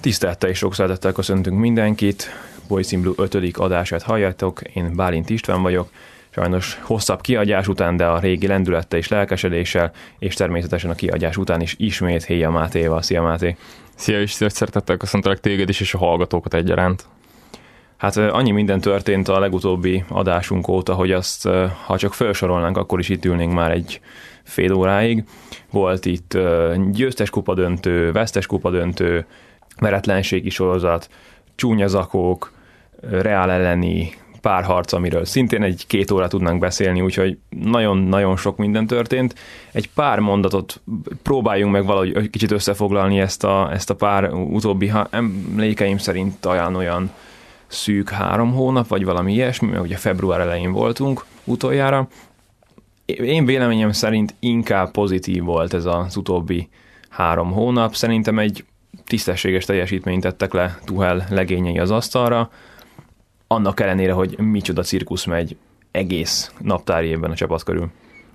Tisztelettel és sok szeretettel köszöntünk mindenkit. Voice in Blue 5. adását halljátok, én Bálint István vagyok. Sajnos hosszabb kiadás után, de a régi lendülettel és lelkesedéssel, és természetesen a kiadás után is ismét Héja Mátéval. Szia Máté! Szia, és szeretettel köszöntelek téged is, és a hallgatókat egyaránt. Hát annyi minden történt a legutóbbi adásunk óta, hogy azt, ha csak felsorolnánk, akkor is itt ülnénk már egy fél óráig. Volt itt győztes kupadöntő, vesztes kupadöntő, veretlenségi sorozat, csúnya zakók, Reál elleni párharc, amiről szintén egy-két órát tudnánk beszélni, úgyhogy nagyon-nagyon sok minden történt. Egy pár mondatot próbáljunk meg valahogy kicsit összefoglalni, ezt a pár utóbbi, emlékeim szerint talán olyan szűk 3 hónap, vagy valami ilyesmi, mert ugye február elején voltunk utoljára. Én véleményem szerint inkább pozitív volt ez az utóbbi 3 hónap. Szerintem egy tisztességes teljesítményt tettek le Tuchel legényei az asztalra, annak ellenére, hogy micsoda cirkusz megy egész naptári évben a csapat körül.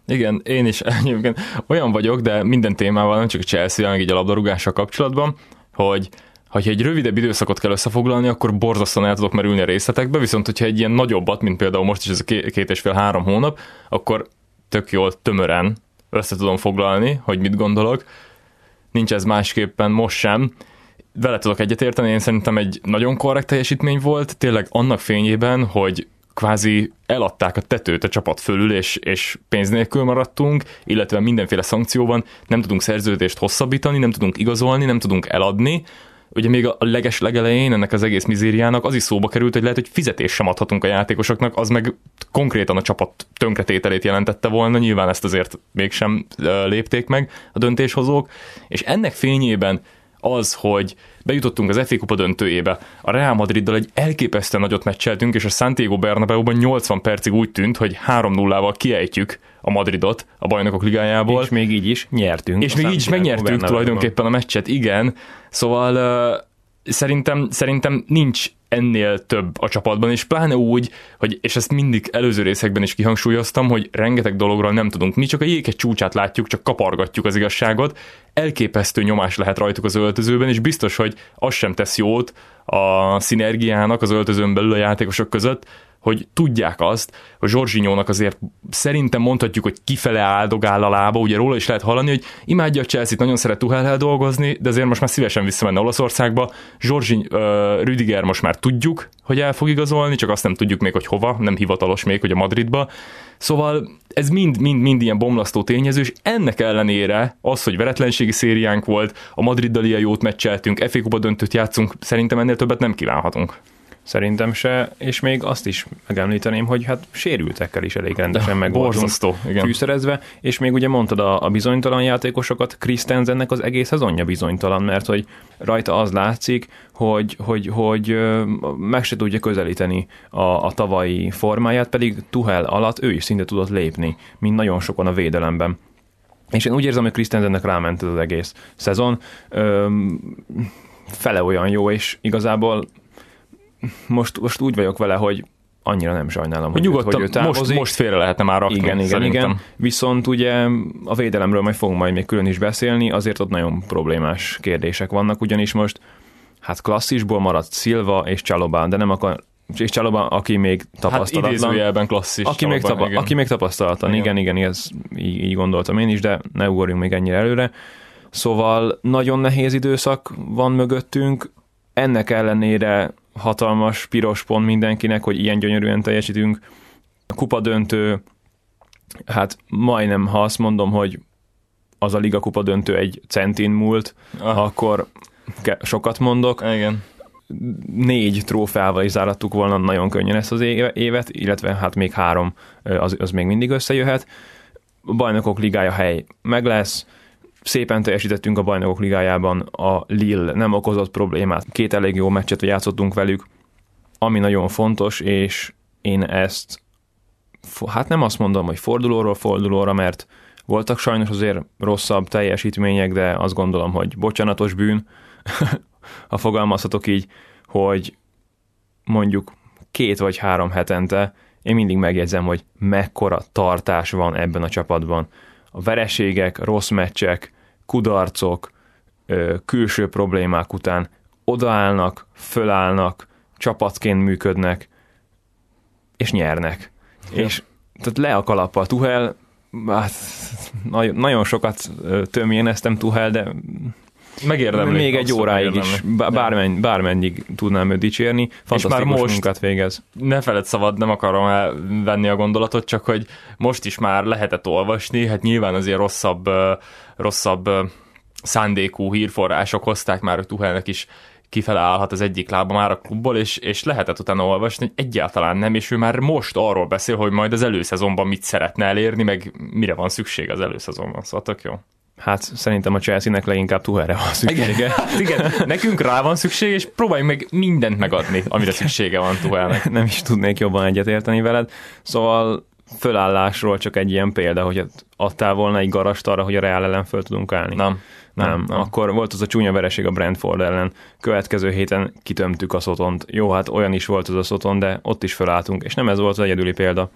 Igen, én is egyébként olyan vagyok, de minden témával, nem csak a Chelsea, hanem így a labdarúgással kapcsolatban, hogy ha egy rövidebb időszakot kell összefoglalni, akkor borzasztóan el tudok merülni a részletekbe, viszont hogyha egy ilyen nagyobbat, mint például most is ez a 2,5-3 hónap, akkor tök jól tömören össze tudom foglalni, hogy mit gondolok. Nincs ez másképpen most sem. Vele tudok egyetérteni, én szerintem egy nagyon korrekt teljesítmény volt, tényleg annak fényében, hogy kvázi eladták a tetőt a csapat fölül, és pénz nélkül maradtunk, illetve mindenféle szankcióban nem tudunk szerződést hosszabbítani, nem tudunk igazolni, nem tudunk eladni. Ugye még a legelején ennek az egész mizériának az is szóba került, hogy lehet, hogy fizetést sem adhatunk a játékosoknak, az meg konkrétan a csapat tönkretételét jelentette volna, nyilván ezt azért mégsem lépték meg a döntéshozók, és ennek fényében az, hogy bejutottunk az FA Kupa döntőjébe, a Real Madriddal egy elképesztően nagyot meccseltünk, és a Santiago Bernabéuban 80 percig úgy tűnt, hogy 3-0-val kiejtjük a Madridot a Bajnokok Ligájából. És még így is nyertünk. És még így is megnyertük tulajdonképpen a meccset, igen. Szóval szerintem nincs ennél több a csapatban, és pláne úgy, hogy, és ezt mindig előző részekben is kihangsúlyoztam, hogy rengeteg dologról nem tudunk. Mi csak a jég egy csúcsát látjuk, csak kapargatjuk az igazságot. Elképesztő nyomás lehet rajtuk az öltözőben, és biztos, hogy az sem tesz jót a szinergiának az öltözőn belül a játékosok között, hogy tudják azt, hogy Jorginhónak azért szerintem mondhatjuk, hogy kifele áldogál a lába, ugye róla is lehet hallani, hogy imádja a Chelsea-t, nagyon szeret Tuchellel dolgozni, de azért most már szívesen visszamenne Olaszországba. Rüdiger most már tudjuk, hogy el fog igazolni, csak azt nem tudjuk még, hogy hova, nem hivatalos még, hogy a Madridba. Szóval ez mind ilyen bomlasztó tényező, és ennek ellenére az, hogy veretlenségi szériánk volt, a Madriddal ilyen jót meccseltünk, FA Kupa döntőt játszunk, szerintem ennél többet nem kívánhatunk. Szerintem se, és még azt is megemlíteném, hogy hát sérültekkel is elég rendesen meg voltunk fűszerezve, és még ugye mondtad a bizonytalan játékosokat, Christensennek az egész szezonja bizonytalan, mert hogy rajta az látszik, hogy meg se tudja közelíteni a tavalyi formáját, pedig Tuchel alatt ő is szinte tudott lépni, mint nagyon sokan a védelemben. És én úgy érzem, hogy Christensennek ráment az egész szezon, fele olyan jó, és igazából most úgy vagyok vele, hogy annyira nem sajnálom, hogy ő távozik. Most félre lehetne már rakni, igen. Viszont ugye a védelemről fogunk még külön is beszélni, azért ott nagyon problémás kérdések vannak, ugyanis most hát klasszisból maradt Silva és Chalobah, de nem akar... És Chalobah, aki még tapasztalatlan. Hát idézőjelben klasszis. Aki még tapasztalatlan, igen, ez így gondoltam én is, de ne ugorjunk még ennyire előre. Szóval nagyon nehéz időszak van mögöttünk, ennek ellenére hatalmas piros pont mindenkinek, hogy ilyen gyönyörűen teljesítünk. A kupadöntő, hát majdnem, ha azt mondom, hogy az a liga kupadöntő egy centin múlt, akkor sokat mondok. Igen. 4 trófeával is zárattuk volna nagyon könnyen ezt az évet, illetve hát még 3, az még mindig összejöhet. A Bajnokok Ligája hely meg lesz. Szépen teljesítettünk a Bajnokok Ligájában, a Lille nem okozott problémát. 2 elég jó meccset játszottunk velük, ami nagyon fontos, és én ezt, hát nem azt mondom, hogy fordulóról fordulóra, mert voltak sajnos azért rosszabb teljesítmények, de azt gondolom, hogy bocsánatos bűn, ha fogalmazhatok így, hogy mondjuk 2 vagy 3 hetente én mindig megjegyzem, hogy mekkora tartás van ebben a csapatban. A vereségek, rossz meccsek, kudarcok, külső problémák után odaállnak, fölállnak, csapatként működnek, és nyernek. Ja. És tehát le a kalappal. Tuchel, hát, nagyon sokat tömjéneztem Tuchel, de megérdemlik. Még egy óráig is, bármennyig tudnám őt dicsérni. Fantasztikus már most munkát végez. Ne feled szabad, nem akarom elvenni a gondolatot, csak hogy most is már lehetett olvasni, hát nyilván azért rosszabb szándékú hírforrások hozták már, hogy Tuchelnek is kifele állhat az egyik lába már a klubból, és lehetett utána olvasni, hogy egyáltalán nem, és ő már most arról beszél, hogy majd az előszezonban mit szeretne elérni, meg mire van szükség az előszezonban, szóval tök jó. Hát szerintem a Chelsea-nek leginkább Tuchelre van szüksége. Igen, nekünk rá van szükség, és próbáljuk meg mindent megadni, amire szüksége van Tuchelnek. Nem is tudnék jobban egyetérteni veled. Szóval fölállásról csak egy ilyen példa, hogy adtál volna egy garast arra, hogy a Real ellen föl tudunk állni. Nem. Akkor volt az a csúnya vereség a Brentford ellen. Következő héten kitömtük a Szotont. Jó, hát olyan is volt az a Szoton, de ott is fölálltunk, és nem ez volt az egyedüli példa.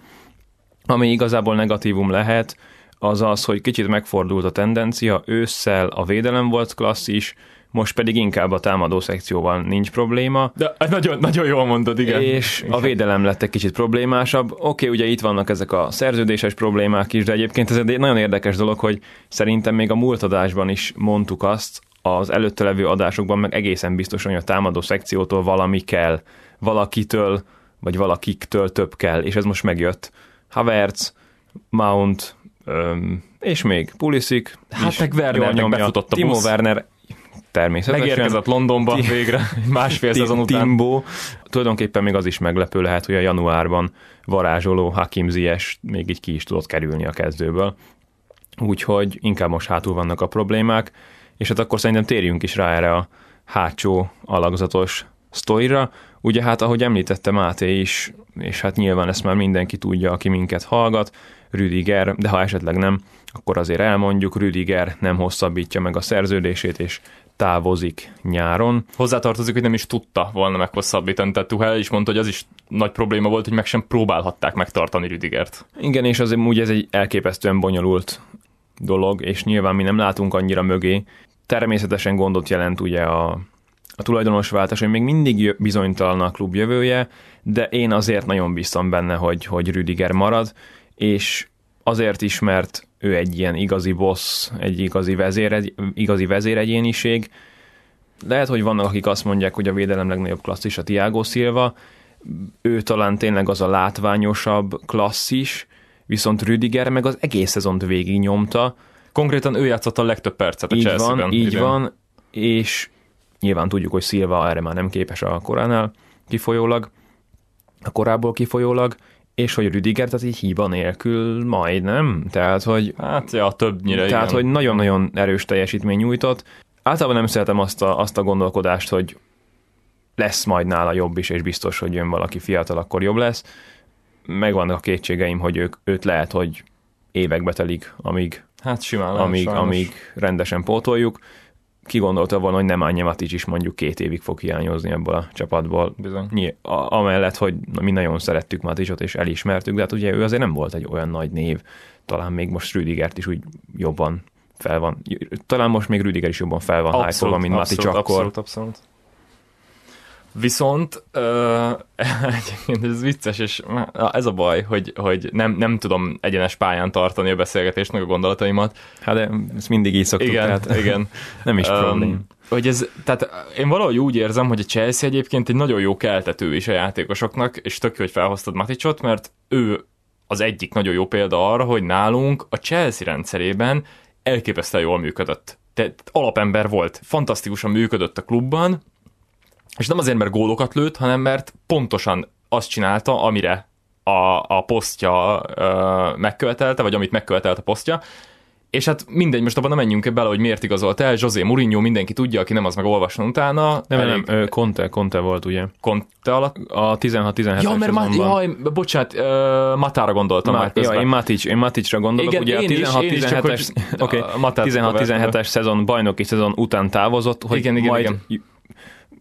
Ami igazából negatívum lehet, az az, hogy kicsit megfordult a tendencia, ősszel a védelem volt klasszis, most pedig inkább a támadó szekcióval nincs probléma. De nagyon, nagyon jól mondod, igen. És a védelem lett egy kicsit problémásabb. Oké, ugye itt vannak ezek a szerződéses problémák is, de egyébként ez egy nagyon érdekes dolog, hogy szerintem még a múlt adásban is mondtuk azt, az előtte levő adásokban meg egészen biztosan, hogy a támadó szekciótól valami kell, valakitől, vagy valakiktől több kell, és ez most megjött. Havertz, Mount, és még Pulisic, hát meg Werner nyomja, befutott a Timo busz. Werner természetesen. Megérkezett Londonba végre, másfél szezon után. Timbo. Tulajdonképpen még az is meglepő lehet, hogy a januárban varázsoló Hakim Ziyech még így ki is tudott kerülni a kezdőből. Úgyhogy inkább most hátul vannak a problémák, és hát akkor szerintem térjünk is rá erre a hátsó alakzatos sztorira. Ugye hát ahogy említette Máté is, és hát nyilván ezt már mindenki tudja, aki minket hallgat, Rüdiger, de ha esetleg nem, akkor azért elmondjuk, Rüdiger nem hosszabbítja meg a szerződését, és távozik nyáron. Hozzátartozik, hogy nem is tudta volna meghosszabbítani, tehát Tuchel is mondta, hogy az is nagy probléma volt, hogy meg sem próbálhatták megtartani Rüdigert. Igen, és azért úgy ez egy elképesztően bonyolult dolog, és nyilván mi nem látunk annyira mögé. Természetesen gondot jelent ugye a tulajdonosváltás, hogy még mindig bizonytalan a klub jövője, de én azért nagyon bíztam benne, hogy Rüdiger marad, és azért is, mert ő egy ilyen igazi boss, egy igazi vezéregyéniség. Lehet, hogy vannak, akik azt mondják, hogy a védelem legnagyobb klasszis a Thiago Silva, ő talán tényleg az a látványosabb klasszis, viszont Rüdiger meg az egész szezont végig nyomta. Konkrétan ő játszott a legtöbb percet a Chelsea-ben. Így van, és nyilván tudjuk, hogy Silva erre már nem képes a korából kifolyólag, és hogy Rüdiger, tehát így hiba nélkül majdnem, tehát hogy... Hát ja, többnyire igen. Tehát, hogy nagyon-nagyon erős teljesítmény nyújtott. Általában nem szeretem azt a gondolkodást, hogy lesz majd nála jobb is, és biztos, hogy jön valaki fiatal, akkor jobb lesz. Megvannak a kétségeim, hogy őt lehet, hogy évekbe telik, amíg rendesen pótoljuk. Ki gondolta volna, hogy Nemanja Matić is mondjuk 2 évig fog hiányozni ebből a csapatból. Bizony. Amellett, hogy mi nagyon szerettük Matićot és elismertük, de hát ugye ő azért nem volt egy olyan nagy név. Talán még most Rüdigert is úgy jobban fel van. Talán most még Rüdiger is jobban fel van hype-olva, mint Matić akkor. Abszolút. Viszont egyébként ez vicces, és ez a baj, hogy nem tudom egyenes pályán tartani a beszélgetést, meg a gondolataimat. Hát de ezt mindig így szoktuk. Igen. Nem is probléma. Tehát én valahogy úgy érzem, hogy a Chelsea egyébként egy nagyon jó keltető is a játékosoknak, és tök jó, hogy felhoztad Matićot, mert ő az egyik nagyon jó példa arra, hogy nálunk a Chelsea rendszerében elképesztően jól működött. Tehát alapember volt, fantasztikusan működött a klubban, és nem azért, mert gólokat lőtt, hanem mert pontosan azt csinálta, amire a posztja megkövetelte, vagy amit megkövetelt a posztja. És hát mindegy, most abban nem menjünk bele, hogy miért igazolt el. José Mourinho, mindenki tudja, aki nem, az meg olvasson utána. Nem, Conte volt, ugye? Conte alatt? A 16-17-es szezonban. Bocsánat, Matára gondoltam már közben. Ja, én Matićra gondolok. Igen, ugye a 16-17-es szezon, bajnoki szezon után távozott, hogy igen.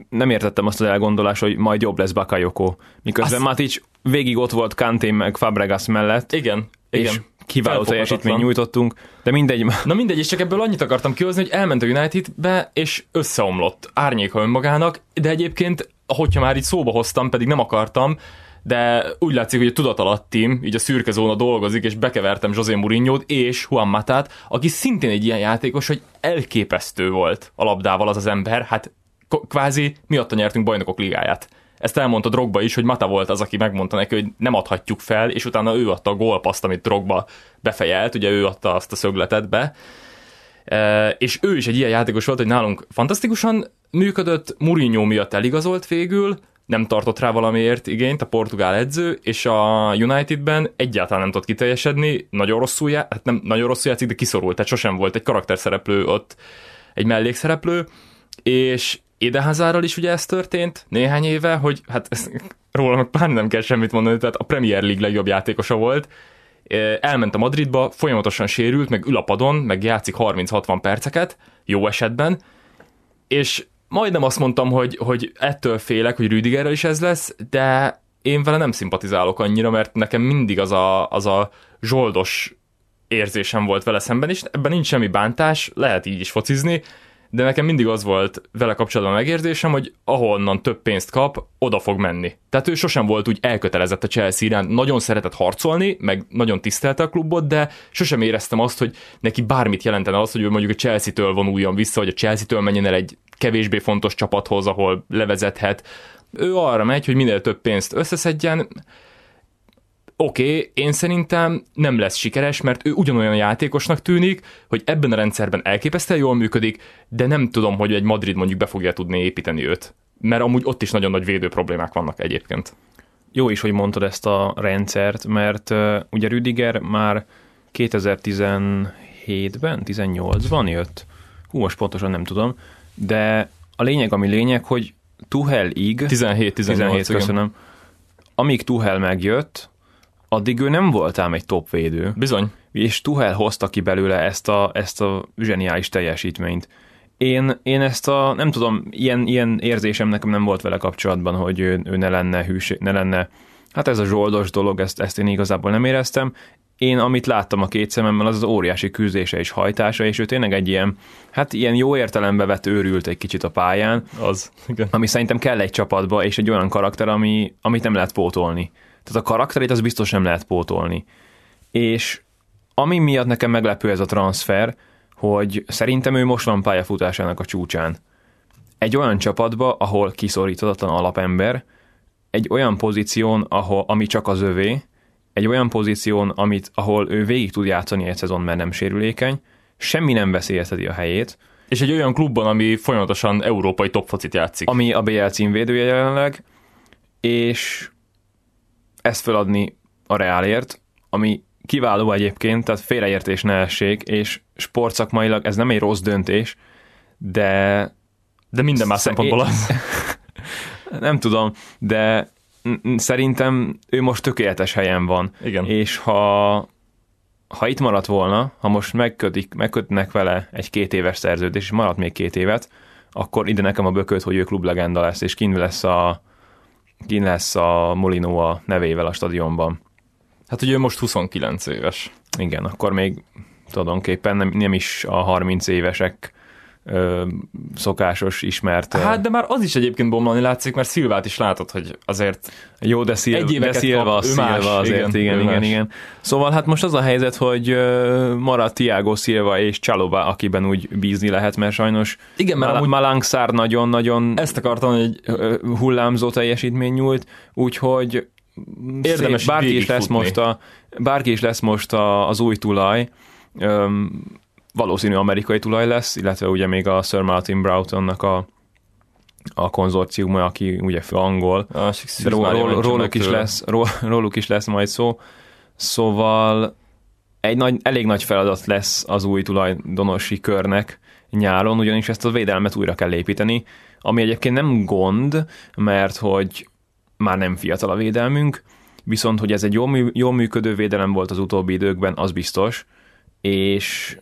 Nem értettem azt az elgondolást, hogy majd jobb lesz Bakayoko. Miközben Matić végig ott volt Kanté meg Fabregas mellett. Igen. És kiváló teljesítményt nyújtottunk, de mindegy. Na mindegy, és csak ebből annyit akartam kihozni, hogy elment a Unitedbe, és összeomlott. Árnyéka önmagának, de egyébként, hogyha már így szóba hoztam, pedig nem akartam, de úgy látszik, hogy a tudatalattim, így a szürke zóna dolgozik, és bekevertem José Mourinho-t és Juan Matát, aki szintén egy ilyen játékos, hogy elképesztő volt a labdával az az ember, hát kvázi miatta nyertünk Bajnokok Ligáját. Ezt elmondta Drogba is, hogy Mata volt az, aki megmondta neki, hogy nem adhatjuk fel, és utána ő adta a gólpaszt, amit Drogba befejelt, ugye ő adta azt a szögletet be. És ő is egy ilyen játékos volt, hogy nálunk fantasztikusan működött, Mourinho miatt eligazolt végül, nem tartott rá valamiért igényt a portugál edző, és a Unitedben egyáltalán nem tudott kiteljesedni, nagyon rosszul játszik, de kiszorult, tehát sosem volt egy karakterszereplő ott, egy mellékszereplő, és Eden Hazardral is ugye ez történt néhány éve, hogy hát ez, róla meg pláne nem kell semmit mondani, tehát a Premier League legjobb játékosa volt, elment a Madridba, folyamatosan sérült, meg ül a padon, meg játszik 30-60 perceket, jó esetben, és majdnem azt mondtam, hogy ettől félek, hogy Rüdigerrel is ez lesz, de én vele nem szimpatizálok annyira, mert nekem mindig az a zsoldos érzésem volt vele szemben, és ebben nincs semmi bántás, lehet így is focizni, de nekem mindig az volt vele kapcsolatban a megérzésem, hogy ahonnan több pénzt kap, oda fog menni. Tehát ő sosem volt úgy elkötelezett a Chelsea iránt, nagyon szeretett harcolni, meg nagyon tisztelte a klubot, de sosem éreztem azt, hogy neki bármit jelentene az, hogy ő mondjuk a Chelsea-től vonuljon vissza, vagy a Chelsea-től menjen el egy kevésbé fontos csapathoz, ahol levezethet. Ő arra megy, hogy minél több pénzt összeszedjen. Oké, én szerintem nem lesz sikeres, mert ő ugyanolyan játékosnak tűnik, hogy ebben a rendszerben elképesztően jól működik, de nem tudom, hogy egy Madrid mondjuk be fogja tudni építeni őt. Mert amúgy ott is nagyon nagy védő problémák vannak egyébként. Jó is, hogy mondtad ezt a rendszert, mert ugye Rüdiger már 2017-ben, 18-ban jött. Hú, most pontosan nem tudom. De a lényeg, ami lényeg, hogy Tuchelig... 17, köszönöm. Amíg Tuchel megjött, addig ő nem volt ám egy topvédő. Bizony. És Tuchel hozta ki belőle ezt a zseniális teljesítményt. Én ezt a, nem tudom, ilyen érzésem nekem nem volt vele kapcsolatban, hogy ő ne lenne hűség, ne lenne, hát ez a zsoldos dolog, ezt én igazából nem éreztem. Én, amit láttam a két szememmel, az óriási küzdése és hajtása, és ő tényleg egy ilyen, hát ilyen jó értelembe vett őrült egy kicsit a pályán, az, igen. Ami szerintem kell egy csapatba, és egy olyan karakter, amit nem lehet pótolni. Tehát a karakterét az biztos nem lehet pótolni. És ami miatt nekem meglepő ez a transfer, hogy szerintem ő most van pályafutásának a csúcsán. Egy olyan csapatba, ahol kiszoríthatatlan alapember, egy olyan pozíción, ami csak az övé, egy olyan pozíción, ahol ő végig tud játszani egy szezon, mert nem sérülékeny, semmi nem veszélyezteti a helyét. És egy olyan klubban, ami folyamatosan európai topfocit játszik. Ami a BL címvédője jelenleg, és ezt feladni a Reálért, ami kiváló egyébként, tehát félreértés ne essék, és sportszakmailag ez nem egy rossz döntés, de minden más szempontból az. Nem tudom, de szerintem ő most tökéletes helyen van. Igen. És ha itt maradt volna, ha most megkötnek vele egy 2 éves szerződés, és maradt még 2 évet, akkor ide nekem a bököt, hogy ő klublegenda lesz, és kín lesz a Molinó a nevével a stadionban. Hát ugye most 29 éves. Igen, akkor még tulajdonképpen nem is a 30 évesek szokásos, ismert... Hát, de már az is egyébként bomlani látszik, mert Szilvát is látod, hogy azért... Jó, de Szilva azért, igen. Szóval hát most az a helyzet, hogy marad Thiago Silva és Chalobah, akiben úgy bízni lehet, mert sajnos igen, mert Malang Sarr nagyon-nagyon... Ezt akartam, hogy hullámzó teljesítmény nyújt, úgyhogy érdemes bárki is lesz most az új tulaj, valószínű amerikai tulaj lesz, illetve ugye még a Sir Martin Broughtonnak a konzorciuma, aki ugye angol, de róluk is lesz majd szó. Szóval egy elég nagy feladat lesz az új tulajdonosi körnek nyáron, ugyanis ezt a védelmet újra kell építeni, ami egyébként nem gond, mert hogy már nem fiatal a védelmünk, viszont hogy ez egy jó működő védelem volt az utóbbi időkben, az biztos, és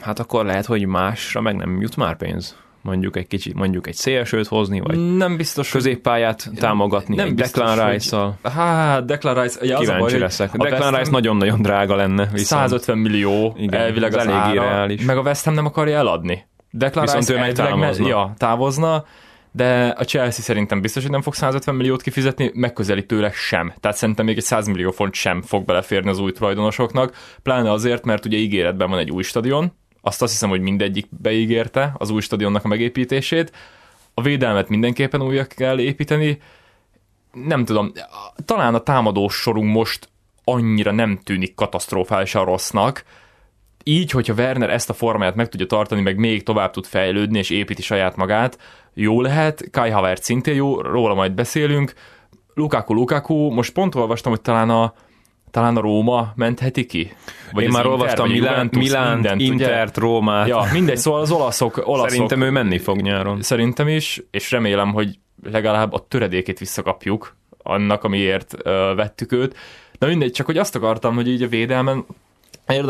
hát akkor lehet, hogy másra meg nem jut már pénz mondjuk egy kicsit, mondjuk egy szélsőt hozni, vagy nem biztos, középpályát támogatni nem egy Declan Rice-al. Hát, Declan Rice, ugye az a baj, leszek. Declan Rice nagyon-nagyon drága lenne. 150 millió, igen, elvileg az elég irreális. Meg a West Ham nem akarja eladni. Declan viszont Rice elvileg távozna. Ja, távozna, de a Chelsea szerintem biztos, hogy nem fog 150 milliót kifizetni, megközelítőleg sem. Tehát szerintem még egy 100 millió font sem fog beleférni az új tulajdonosoknak, pláne azért, mert ugye ígéretben van egy új stadion, azt hiszem, hogy mindegyik beígérte az új stadionnak a megépítését. A védelmet mindenképpen újra kell építeni. Nem tudom, talán a támadós sorunk most annyira nem tűnik katasztrofálisan rossznak. Így, hogyha Werner ezt a formáját meg tudja tartani, meg még tovább tud fejlődni, és építi saját magát, jó lehet. Kai Havertz szintén jó, róla majd beszélünk. Lukaku, most pont olvastam, hogy talán a Róma mentheti ki? Vagy én már olvastam Milánt, Intert, Rómát. Ja, mindegy, szóval az olaszok. Szerintem ő menni fog nyáron. Szerintem is, és remélem, hogy legalább a töredékét visszakapjuk annak, amiért vettük őt. Na mindegy, csak hogy azt akartam, hogy így a védelmen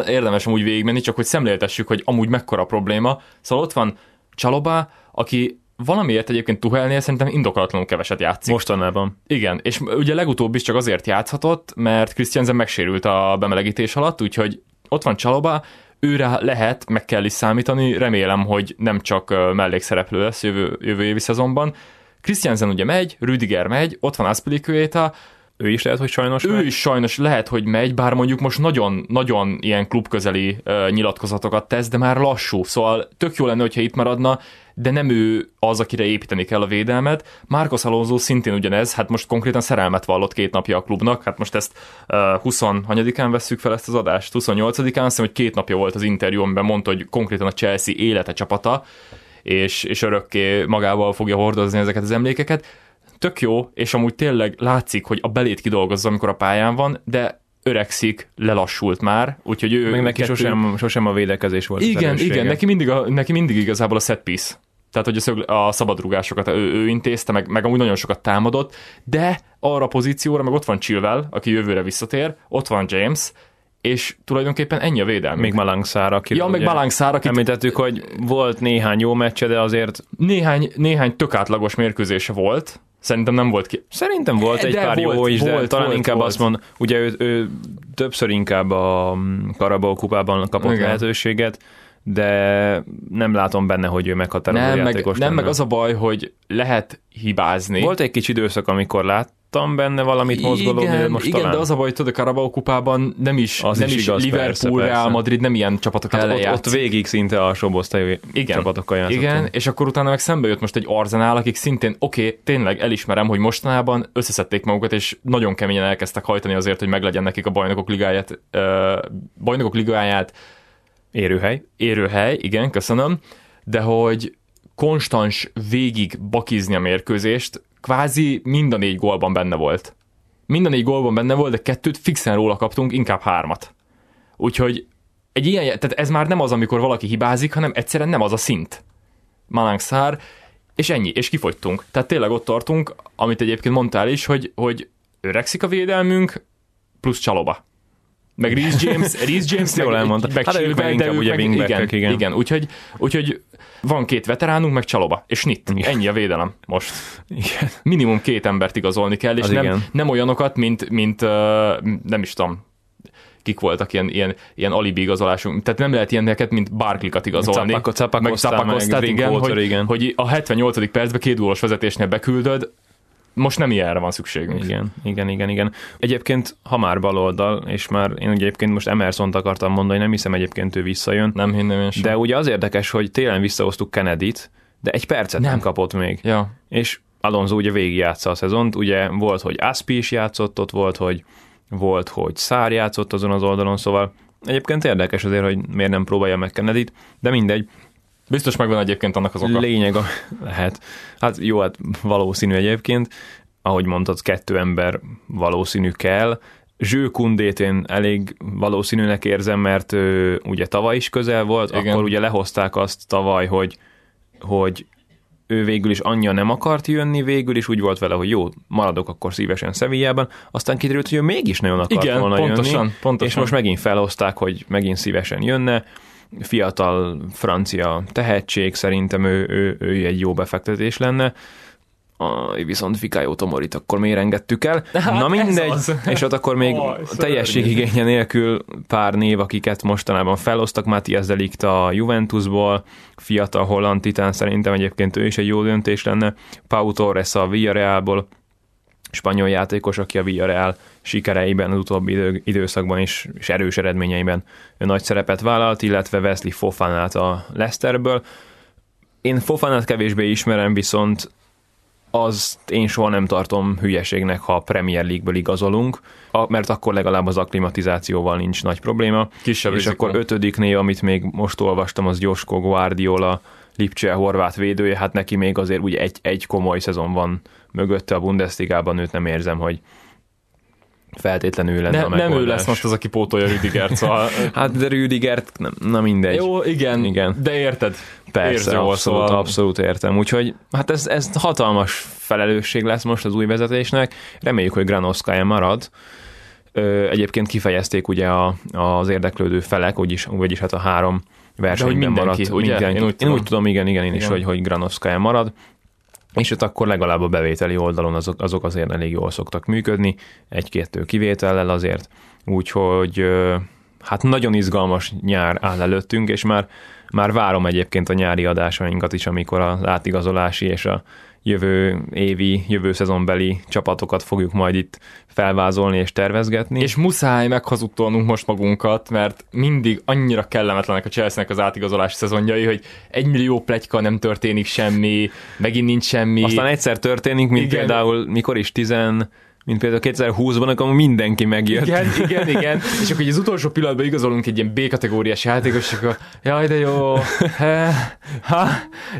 érdemes amúgy végigmenni, csak hogy szemléltessük, hogy amúgy mekkora probléma. Szóval ott van Chalobah, aki valamiért egyébként Tuchelnél szerintem indokolatlanul keveset játszik. Mostanában. Igen, és ugye legutóbb is csak azért játszhatott, mert Christensen megsérült a bemelegítés alatt, úgyhogy ott van Chalobah, őre lehet, meg kell is számítani, remélem, hogy nem csak mellékszereplő lesz jövő évi szezonban. Christensen ugye megy, Rüdiger megy, ott van Azpilicueta, ő is lehet, hogy sajnos megy. Ő is sajnos lehet, hogy megy, bár mondjuk most nagyon-nagyon ilyen klubközeli nyilatkozatokat tesz, de már lassú. Szóval tök jó lenne, hogyha itt maradna, de nem ő az, akire építeni kell a védelmet. Marcos Alonso szintén ugyanez, hát most konkrétan szerelmet vallott 2 napja a klubnak, hát most ezt 20-án vesszük fel ezt az adást, 28-án, azt hiszem, hogy 2 napja volt az interjú, amiben mondta, hogy konkrétan a Chelsea élete csapata, és örökké magával fogja hordozni ezeket az emlékeket. Tök jó, és amúgy tényleg látszik, hogy a belét kidolgozza, amikor a pályán van, de öregszik, lelassult már, úgyhogy ő... Meg neki sosem a védekezés volt. Igen, neki mindig igazából a set piece. Tehát, hogy a szabadrugásokat ő intézte, meg amúgy nagyon sokat támadott, de arra a pozícióra, meg ott van Chilwell, aki jövőre visszatér, ott van James, és tulajdonképpen ennyi a védelmünk. Még Malang Sarr, akit említettük, hogy volt néhány jó meccse, de azért... Néhány tök átlagos mérkőzése volt. Szerintem nem volt ki. Szerintem volt egy pár jó is, de talán inkább azt mondom, ugye ő többször inkább a Carabao Kupában kapott lehetőséget, de nem látom benne, hogy ő meghatározó játékos. Nem, meg az a baj, hogy lehet hibázni. Volt egy kicsi időszak, amikor láttam benne valamit mozgolódni, de most talán. De az a baj, hogy a Carabao Kupában nem is Liverpool, Real Madrid, nem ilyen csapatok ellen játszik. Ott végig szinte alsóbb osztályú csapatokkal játszott. Igen, és akkor utána meg szembe jött most egy Arsenal, akik szintén, oké, tényleg elismerem, hogy mostanában összeszedték magukat, és nagyon keményen elkezdtek hajtani azért, hogy meglegyen nekik a Bajnokok Ligáját Érőhely, igen, köszönöm, de hogy konstans végig bakizni a mérkőzést, kvázi mind a négy gólban benne volt, de 2-t fixen róla kaptunk, inkább 3. Úgyhogy egy ilyen, tehát ez már nem az, amikor valaki hibázik, hanem egyszerűen nem az a szint. Malang Sarr, és ennyi, és kifogytunk. Tehát tényleg ott tartunk, amit egyébként mondtál is, hogy öregszik a védelmünk, plusz Chalobah. Meg Reece James jól elmondta. Hát ők inkább ugye wingbackek, igen. Úgyhogy van 2 veteránunk, meg Chalobah, és Schnitt. Ennyi a védelem most. Igen. Minimum 2 embert igazolni kell, és nem olyanokat, mint nem is tudom, kik voltak ilyen alibi igazolásunk. Tehát nem lehet ilyeneket, mint Barkley-kat igazolni. Capacosztát, igen, hogy a 78. percben 2 gólos vezetésnél beküldöd. Most nem ilyenre van szükségünk. Igen. Egyébként, ha már baloldal, és már én egyébként most Emersont akartam mondani, nem hiszem egyébként ő visszajön. Nem hinném én sem. De ugye az érdekes, hogy télen visszahoztuk Kennedyt, de egy percet nem kapott még. Ja. És Alonso ugye végigjátsza a szezont, ugye volt, hogy Aspi is játszott, ott volt, hogy Sarr játszott azon az oldalon, szóval egyébként érdekes azért, hogy miért nem próbálja meg Kennedyt, de mindegy. Biztos megvan egyébként annak az oka. Lényeg, lehet. Hát jó, hát valószínű egyébként. Ahogy mondtad, 2 ember valószínű kell. Zső Kundét én elég valószínűnek érzem, mert ugye tavaly is közel volt, igen. Akkor ugye lehozták azt tavaly, hogy ő végül is annyira nem akart jönni, végül is úgy volt vele, hogy jó, maradok akkor szívesen Sevillában, aztán kiderült, hogy ő mégis nagyon akart volna jönni. Igen, pontosan. És most megint felhozták, hogy megint szívesen jönne. fiatal francia tehetség, szerintem ő egy jó befektetés lenne. Viszont Fikayo Tomorit akkor még rengettük el. Hát na mindegy, és ott akkor még teljességigénye nélkül pár név, akiket mostanában felosztak, Matthias de Ligt a Juventusból, fiatal holland titán, szerintem egyébként ő is egy jó döntés lenne, Pau Torres a Villarrealból, spanyol játékos, aki a Villarreal sikereiben, az utóbbi időszakban is, és erős eredményeiben nagy szerepet vállalt, illetve Wesley Fofanát a Leicestertől. Én Fofanát kevésbé ismerem, viszont azt én soha nem tartom hülyeségnek, ha a Premier League-ből igazolunk, mert akkor legalább az akklimatizációval nincs nagy probléma. Kisebb és rizikó. Akkor ötödiknél, amit még most olvastam, az Joško Guardiola, Lipcse horvát védője, hát neki még azért úgy egy komoly szezon van mögötte a Bundesligában, őt nem érzem, hogy feltétlenül lenne a megoldás. Nem ő lesz most az, aki pótolja Rüdigert, szóval... hát de Rüdigert, na mindegy. Jó, igen, de érted. Persze, abszolút értem. Úgyhogy hát ez hatalmas felelősség lesz most az új vezetésnek. Reméljük, hogy Granovszkája marad. Egyébként kifejezték ugye az érdeklődő felek, vagyis hát a három versenyben maradt. Mindenki. Én úgy tudom, igen, én is, hogy Granovszkája marad. És ott akkor legalább a bevételi oldalon azok azért elég jól szoktak működni, egy-két kivétellel azért. Úgyhogy hát nagyon izgalmas nyár áll előttünk, és már várom egyébként a nyári adásainkat is, amikor az átigazolási és a jövő szezonbeli csapatokat fogjuk majd itt felvázolni és tervezgetni. És muszáj meghazudtolnunk most magunkat, mert mindig annyira kellemetlenek a Chelsea-nek az átigazolási szezonjai, hogy 1 millió pletyka, nem történik semmi, megint nincs semmi. Aztán egyszer történik, mint igen. Például mikor is mint például 2020-ban, akkor mindenki megjött. Igen. És akkor az utolsó pillanatban igazolunk egy ilyen B-kategóriás játékos, és akkor jaj, de jó.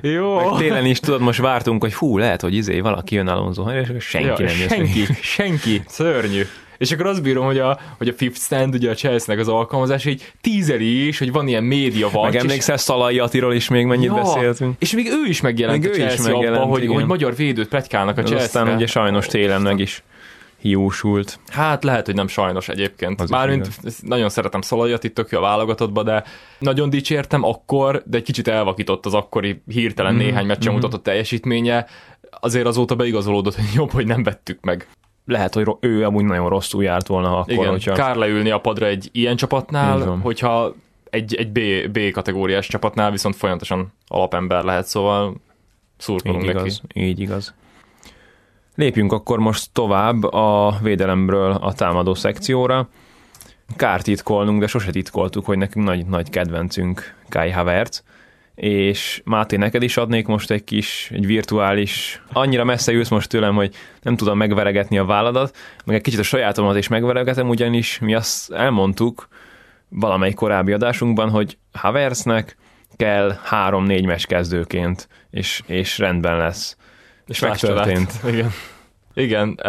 Jó. Meg télen is, tudod, most vártunk, hogy lehet, hogy valaki jön Alonso, és senki nem jön. Senki. Szörnyű. És akkor azt bírom, hogy a Fifth Stand, ugye a Chelsea-nek az alkalmazás, így tízeli is, hogy van ilyen média vagy. Meg emlékszel Szalai Attiról is még mennyit beszéltünk. És még ő is megjelent a Chelsea abban, hogy magyar védőt pletykálnak a Chelsea-re. Aztán ugye sajnos télen meg is hiúsult. Hát lehet, hogy nem sajnos egyébként. Az mármint nagyon szeretem Szalai Attit, tök jó a válogatottba, de nagyon dicsértem akkor, de egy kicsit elvakított az akkori hirtelen néhány meccsen mutatott teljesítménye. Azért azóta beigazolódott, hogy jobb, hogy nem vettük meg. Lehet, hogy ő amúgy nagyon rosszul járt volna akkor. Igen, kár leülni a padra egy ilyen csapatnál, hogyha egy B-kategóriás csapatnál viszont folyamatosan alapember lehet, szóval szurkolunk így neki. Így igaz. Lépjünk akkor most tovább a védelemről a támadó szekcióra. Kár titkolnunk, de sose titkoltuk, hogy nekünk nagy-nagy kedvencünk Kai Havertz, és Máté, neked is adnék most egy virtuális, annyira messze ülsz most tőlem, hogy nem tudom megveregetni a válladat, meg egy kicsit a sajátomat is megveregetem, ugyanis mi azt elmondtuk valamelyik korábbi adásunkban, hogy Havertznek kell 3-4 meccs kezdőként, és rendben lesz. És megtörtént. Igen,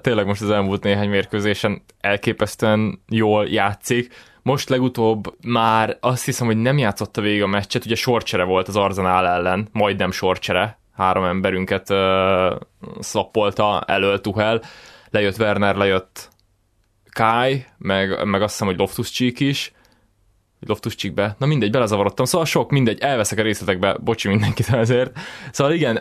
tényleg most az elmúlt néhány mérkőzésen elképesztően jól játszik. Most legutóbb már azt hiszem, hogy nem játszotta végig a meccset, ugye sorcsere volt az Arsenal ellen, majdnem sorcsere, 3 emberünket szappolta elől Tuchel, lejött Werner, lejött Kai, meg azt hiszem, hogy Loftus-Cheek is, Loftus-Cheekbe. Na mindegy, belezavarodtam. Szóval elveszek a részletekbe, bocsi mindenkit ezért. Szóval igen,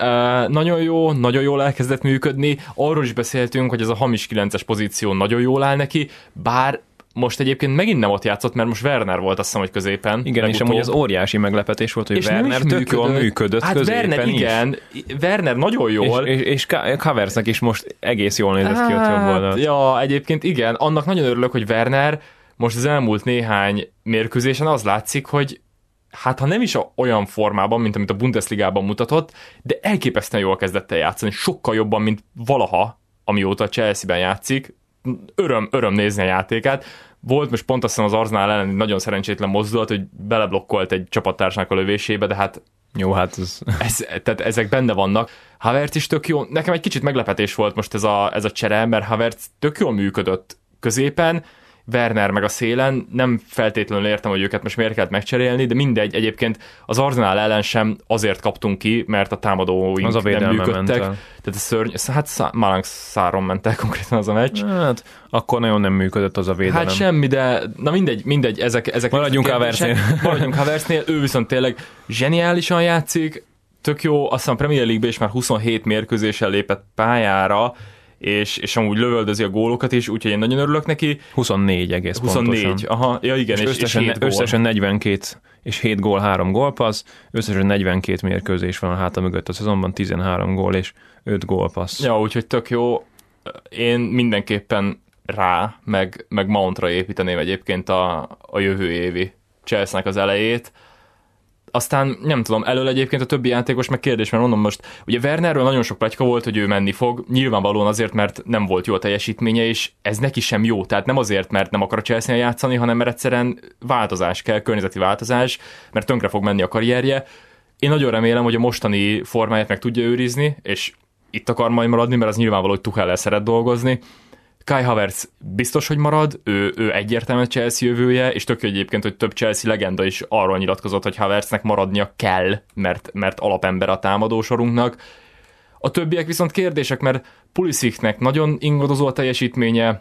nagyon jól elkezdett működni. Arról is beszéltünk, hogy ez a hamis 9-es pozíció nagyon jól áll neki, bár most egyébként megint nem ott játszott, mert most Werner volt, azt hiszem, hogy középen. Igen, legutóbb. És amúgy az óriási meglepetés volt, hogy és Werner tök jól működött középen Werner, is. Igen, Werner nagyon jól. És Havertznek is most egész jól nézett ki ott jobb oldalt. Ja, egyébként igen, annak nagyon örülök, hogy Werner most az elmúlt néhány mérkőzésen az látszik, hogy hát ha nem is olyan formában, mint amit a Bundesligában mutatott, de elképesztően jól kezdett el játszani, sokkal jobban, mint valaha, amióta a Chelsea-ben játszik. Öröm nézni a játékát. Volt most pont azt hiszem az Arsenal ellen egy nagyon szerencsétlen mozdulat, hogy beleblokkolt egy csapattársának a lövésébe, de hát jó, hát tehát ezek benne vannak. Havertz is tök jó. Nekem egy kicsit meglepetés volt most ez a csere, mert Havertz tök jól működött középen, Werner meg a szélen, nem feltétlenül értem, hogy őket most miért kellett megcserélni, de mindegy, egyébként az Arsenal ellen sem azért kaptunk ki, mert a támadóink nem működtek. Tehát ez szörny, hát Malang Sarron ment el konkrétan az a meccs. Hát, akkor nagyon nem működött az a védelem. Hát semmi, de na mindegy, ezek maradjunk Havertznél. Maradjunk Havertznél, ő viszont tényleg zseniálisan játszik, tök jó, azt hiszem Premier League-ben is már 27 mérkőzéssel lépett pályára, és amúgy lövöldözi a gólokat is, úgyhogy én nagyon örülök neki. 24 egész 24, pontosan. Aha, ja igen, és összesen 42 és 7 gól, 3 gólpassz, összesen 42 mérkőzés van a háta mögött a szezonban, 13 gól és 5 gólpassz. Ja, úgyhogy tök jó. Én mindenképpen rá, meg Mountra építeném egyébként a jövő évi Chelsea-nek az elejét. Aztán nem tudom, elől egyébként a többi játékos meg kérdés, mert mondom most, ugye Wernerről nagyon sok pletyka volt, hogy ő menni fog, nyilvánvalóan azért, mert nem volt jó a teljesítménye, és ez neki sem jó, tehát nem azért, mert nem akar a Chelsea-nél játszani, hanem mert egyszerűen változás kell, környezeti változás, mert tönkre fog menni a karrierje. Én nagyon remélem, hogy a mostani formáját meg tudja őrizni, és itt akar majd maradni, mert az nyilvánvaló, hogy Tuchellel szeret dolgozni. Kai Havertz biztos, hogy marad, ő egyértelműen Chelsea jövője, és tök jó egyébként, hogy több Chelsea legenda is arról nyilatkozott, hogy Havertznek maradnia kell, mert alapember a támadósorunknak. A többiek viszont kérdések, mert Pulisicnek nagyon ingadozó a teljesítménye,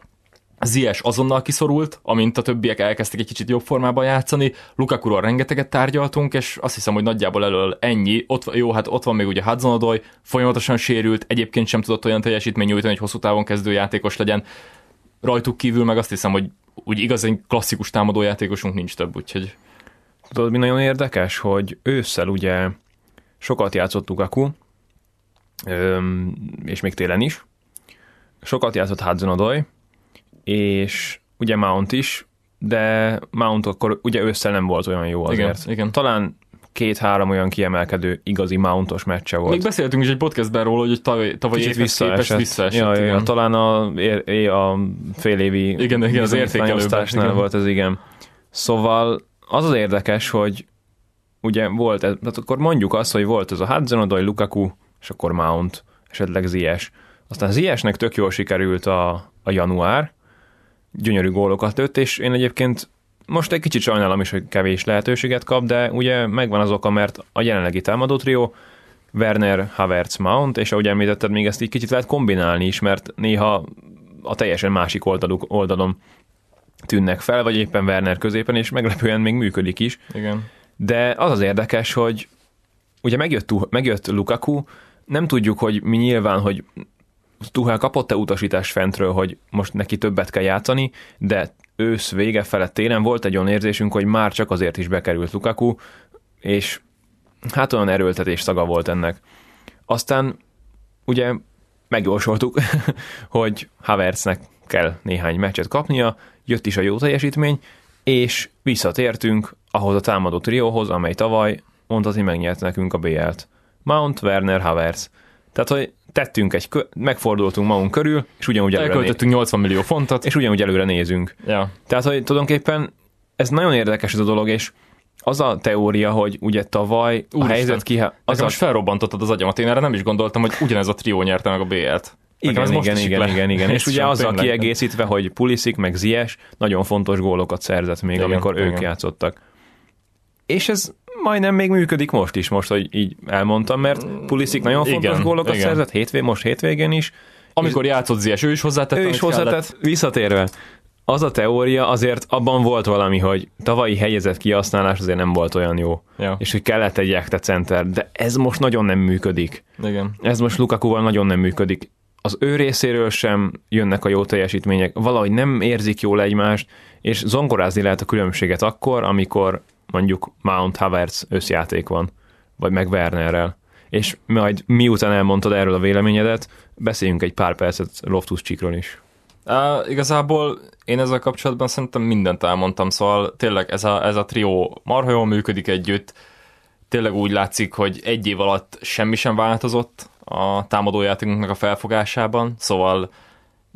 Ziyech azonnal kiszorult, amint a többiek elkezdtek egy kicsit jobb formában játszani, Lukakuról rengeteget tárgyaltunk, és azt hiszem, hogy nagyjából elől ennyi. Ott van még ugye Hudson-Odoi, folyamatosan sérült, egyébként sem tudott olyan teljesítmény nyújtani, hogy hosszú távon kezdő játékos legyen. Rajtuk kívül meg azt hiszem, hogy úgy igazán klasszikus támadójátékosunk nincs több, úgyhogy... Tudod, mi nagyon érdekes, hogy ősszel ugye sokat játszott Lukaku, és még télen is, sokat játszott Hudson-Odoi, és ugye Mount is, de Mount akkor ugye ősszel nem volt olyan jó azért. Igen. Talán 2-3 olyan kiemelkedő igazi Mountos meccse volt. Még beszéltünk is egy podcastben róla, hogy tavaly évhez képest visszaesett. Ja, talán a félévi az értékelősztásnál volt ez, igen. Szóval az az érdekes, hogy ugye volt, tehát akkor mondjuk azt, hogy volt ez a Hudson-Odoi, Lukaku, és akkor Mount, esetleg Ziyech. Aztán Ziyechnek tök jól sikerült a január, gyönyörű gólokat lőtt, és én egyébként most egy kicsit sajnálom is, hogy kevés lehetőséget kap, de ugye megvan az oka, mert a jelenlegi támadó trió Werner, Havertz, Mount, és ahogy említetted, még ezt így kicsit lehet kombinálni is, mert néha a teljesen másik oldalon tűnnek fel, vagy éppen Werner középen, és meglepően még működik is. Igen. De az az érdekes, hogy ugye megjött Lukaku, nem tudjuk, hogy mi nyilván, hogy Tuchel kapott-e utasítást fentről, hogy most neki többet kell játszani, de ősz vége felett télen volt egy olyan érzésünk, hogy már csak azért is bekerült Lukaku, és hát olyan erőltetés szaga volt ennek. Aztán ugye megjósoltuk, hogy Havertznek kell néhány meccset kapnia, jött is a jó teljesítmény, és visszatértünk ahhoz a támadó trióhoz, amely tavaly mondhatni megnyert nekünk a BL-t. Mount, Werner, Havertz. Tehát, hogy tettünk megfordultunk magunk körül, és ugyanúgy elköltöttünk 80 millió fontot, és ugyanúgy előre nézünk. Ja. Tehát, hogy tulajdonképpen ez nagyon érdekes ez a dolog, és az a teória, hogy ugye tavaly a helyzet most felrobbantottad az agyamat, én erre nem is gondoltam, hogy ugyanez a trió nyerte meg a BL-t. Igen. És ugye azzal tényleg kiegészítve, hogy Pulisic meg Ziyech nagyon fontos gólokat szerzett még, igen, amikor ők játszottak. És ez majdnem még működik most is, most, hogy így elmondtam, mert Pulisic nagyon fontos gólokat szerzett, most hétvégén is. Amikor játszott Ziyech, ő is hozzátett. Visszatérve, az a teória azért abban volt valami, hogy tavalyi helyezett kihasználás azért nem volt olyan jó. Ja. És hogy kellett egy ekte center, de ez most nagyon nem működik. Igen. Ez most Lukakuval nagyon nem működik. Az ő részéről sem jönnek a jó teljesítmények, valahogy nem érzik jól egymást, és zongorázni lehet a különbséget akkor, amikor mondjuk Mount Havertz összjáték van, vagy meg Wernerrel. És majd miután elmondtad erről a véleményedet, beszéljünk egy pár percet Loftus-Cheekről is. Igazából én ezzel kapcsolatban szerintem mindent elmondtam, szóval tényleg ez a trió marha jól működik együtt, tényleg úgy látszik, hogy egy év alatt semmi sem változott a támadójátékunknak a felfogásában, szóval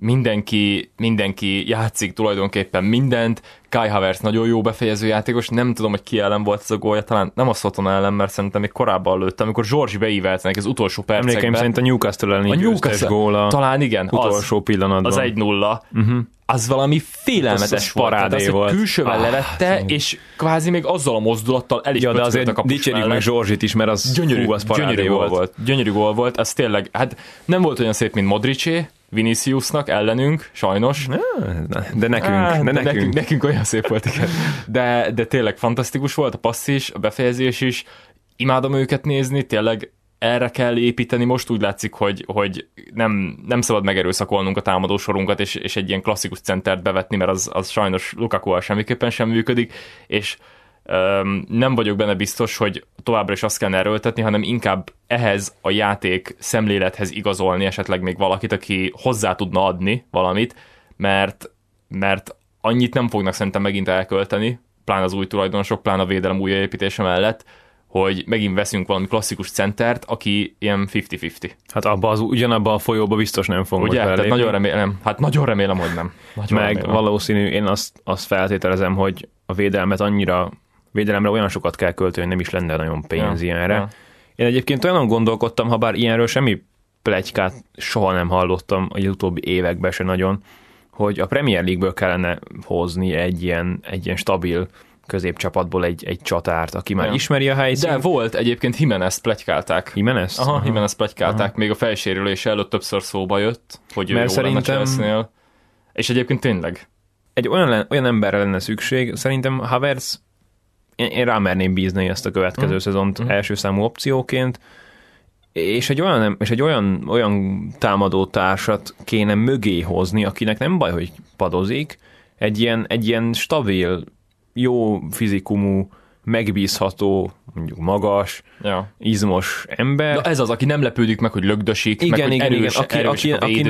Mindenki játszik tulajdonképpen mindent. Kai Havertz nagyon jó befejező játékos, nem tudom, hogy ki ellen volt ez a gólja, talán nem a Soton ellen, mert szerintem még korábban lőtt, amikor George beívelt neki az utolsó percekben. Emlékeim szerint a Newcastle ellen egy győztes góla. Talán igen, utolsó az, pillanatban. Az 1-0. Uh-huh. Az valami félelmetes parádé volt. Külsővel levette, és kvázi még azzal a mozdulattal el is pöckölt a kapus mellett. Dicsérjük meg Zsorzsit is, mert az gyönyörű gól volt. Gyönyörű gól volt, ez tényleg, hát nem volt olyan szép, mint Modricé, Viniciusnak ellenünk, sajnos. De nekünk olyan szép volt, igen. De tényleg fantasztikus volt a passz is, a befejezés is. Imádom őket nézni, tényleg erre kell építeni. Most úgy látszik, hogy nem szabad megerőszakolnunk a támadósorunkat, és egy ilyen klasszikus centert bevetni, mert az sajnos Lukakuval semmiképpen sem működik, és nem vagyok benne biztos, hogy továbbra is azt kell erőltetni, hanem inkább ehhez a játék szemlélethez igazolni esetleg még valakit, aki hozzá tudna adni valamit, mert annyit nem fognak szerintem megint elkölteni, pláne az új tulajdonosok, pláne a védelem újjáépítése mellett, hogy megint veszünk valami klasszikus centert, aki ilyen 50-50. Hát ugyanabban a folyóba biztos nem fogunk belépni. Nagyon remélem, hogy nem. Valószínű, én azt feltételezem, hogy a védelemre olyan sokat kell költeni, hogy nem is lenne nagyon pénz ilyenre. Ja. Én egyébként olyan gondolkodtam, ha bár ilyenről semmi pletykát soha nem hallottam, hogy az utóbbi években se nagyon, hogy a Premier League-ből kellene hozni egy ilyen stabil középcsapatból egy csatárt, aki már ismeri a helyszínt. De volt egyébként, Jiménezt pletykálták. Jiménezt? Aha, Jiménezt pletykálták. Még a fejsérülése előtt többször szóba jött, hogy mert jó lenne Chelsea-nél. És egyébként tényleg. Egy olyan emberre lenne szükség, szerintem Havertz, én rámerném bízni ezt a következő szezont első számú opcióként, és egy olyan támadótársat kéne mögé hozni, akinek nem baj, hogy padozik, egy ilyen stabil, jó fizikumú, megbízható, mondjuk magas, izmos ember. De ez az, aki nem lepődik meg, hogy lögdösik,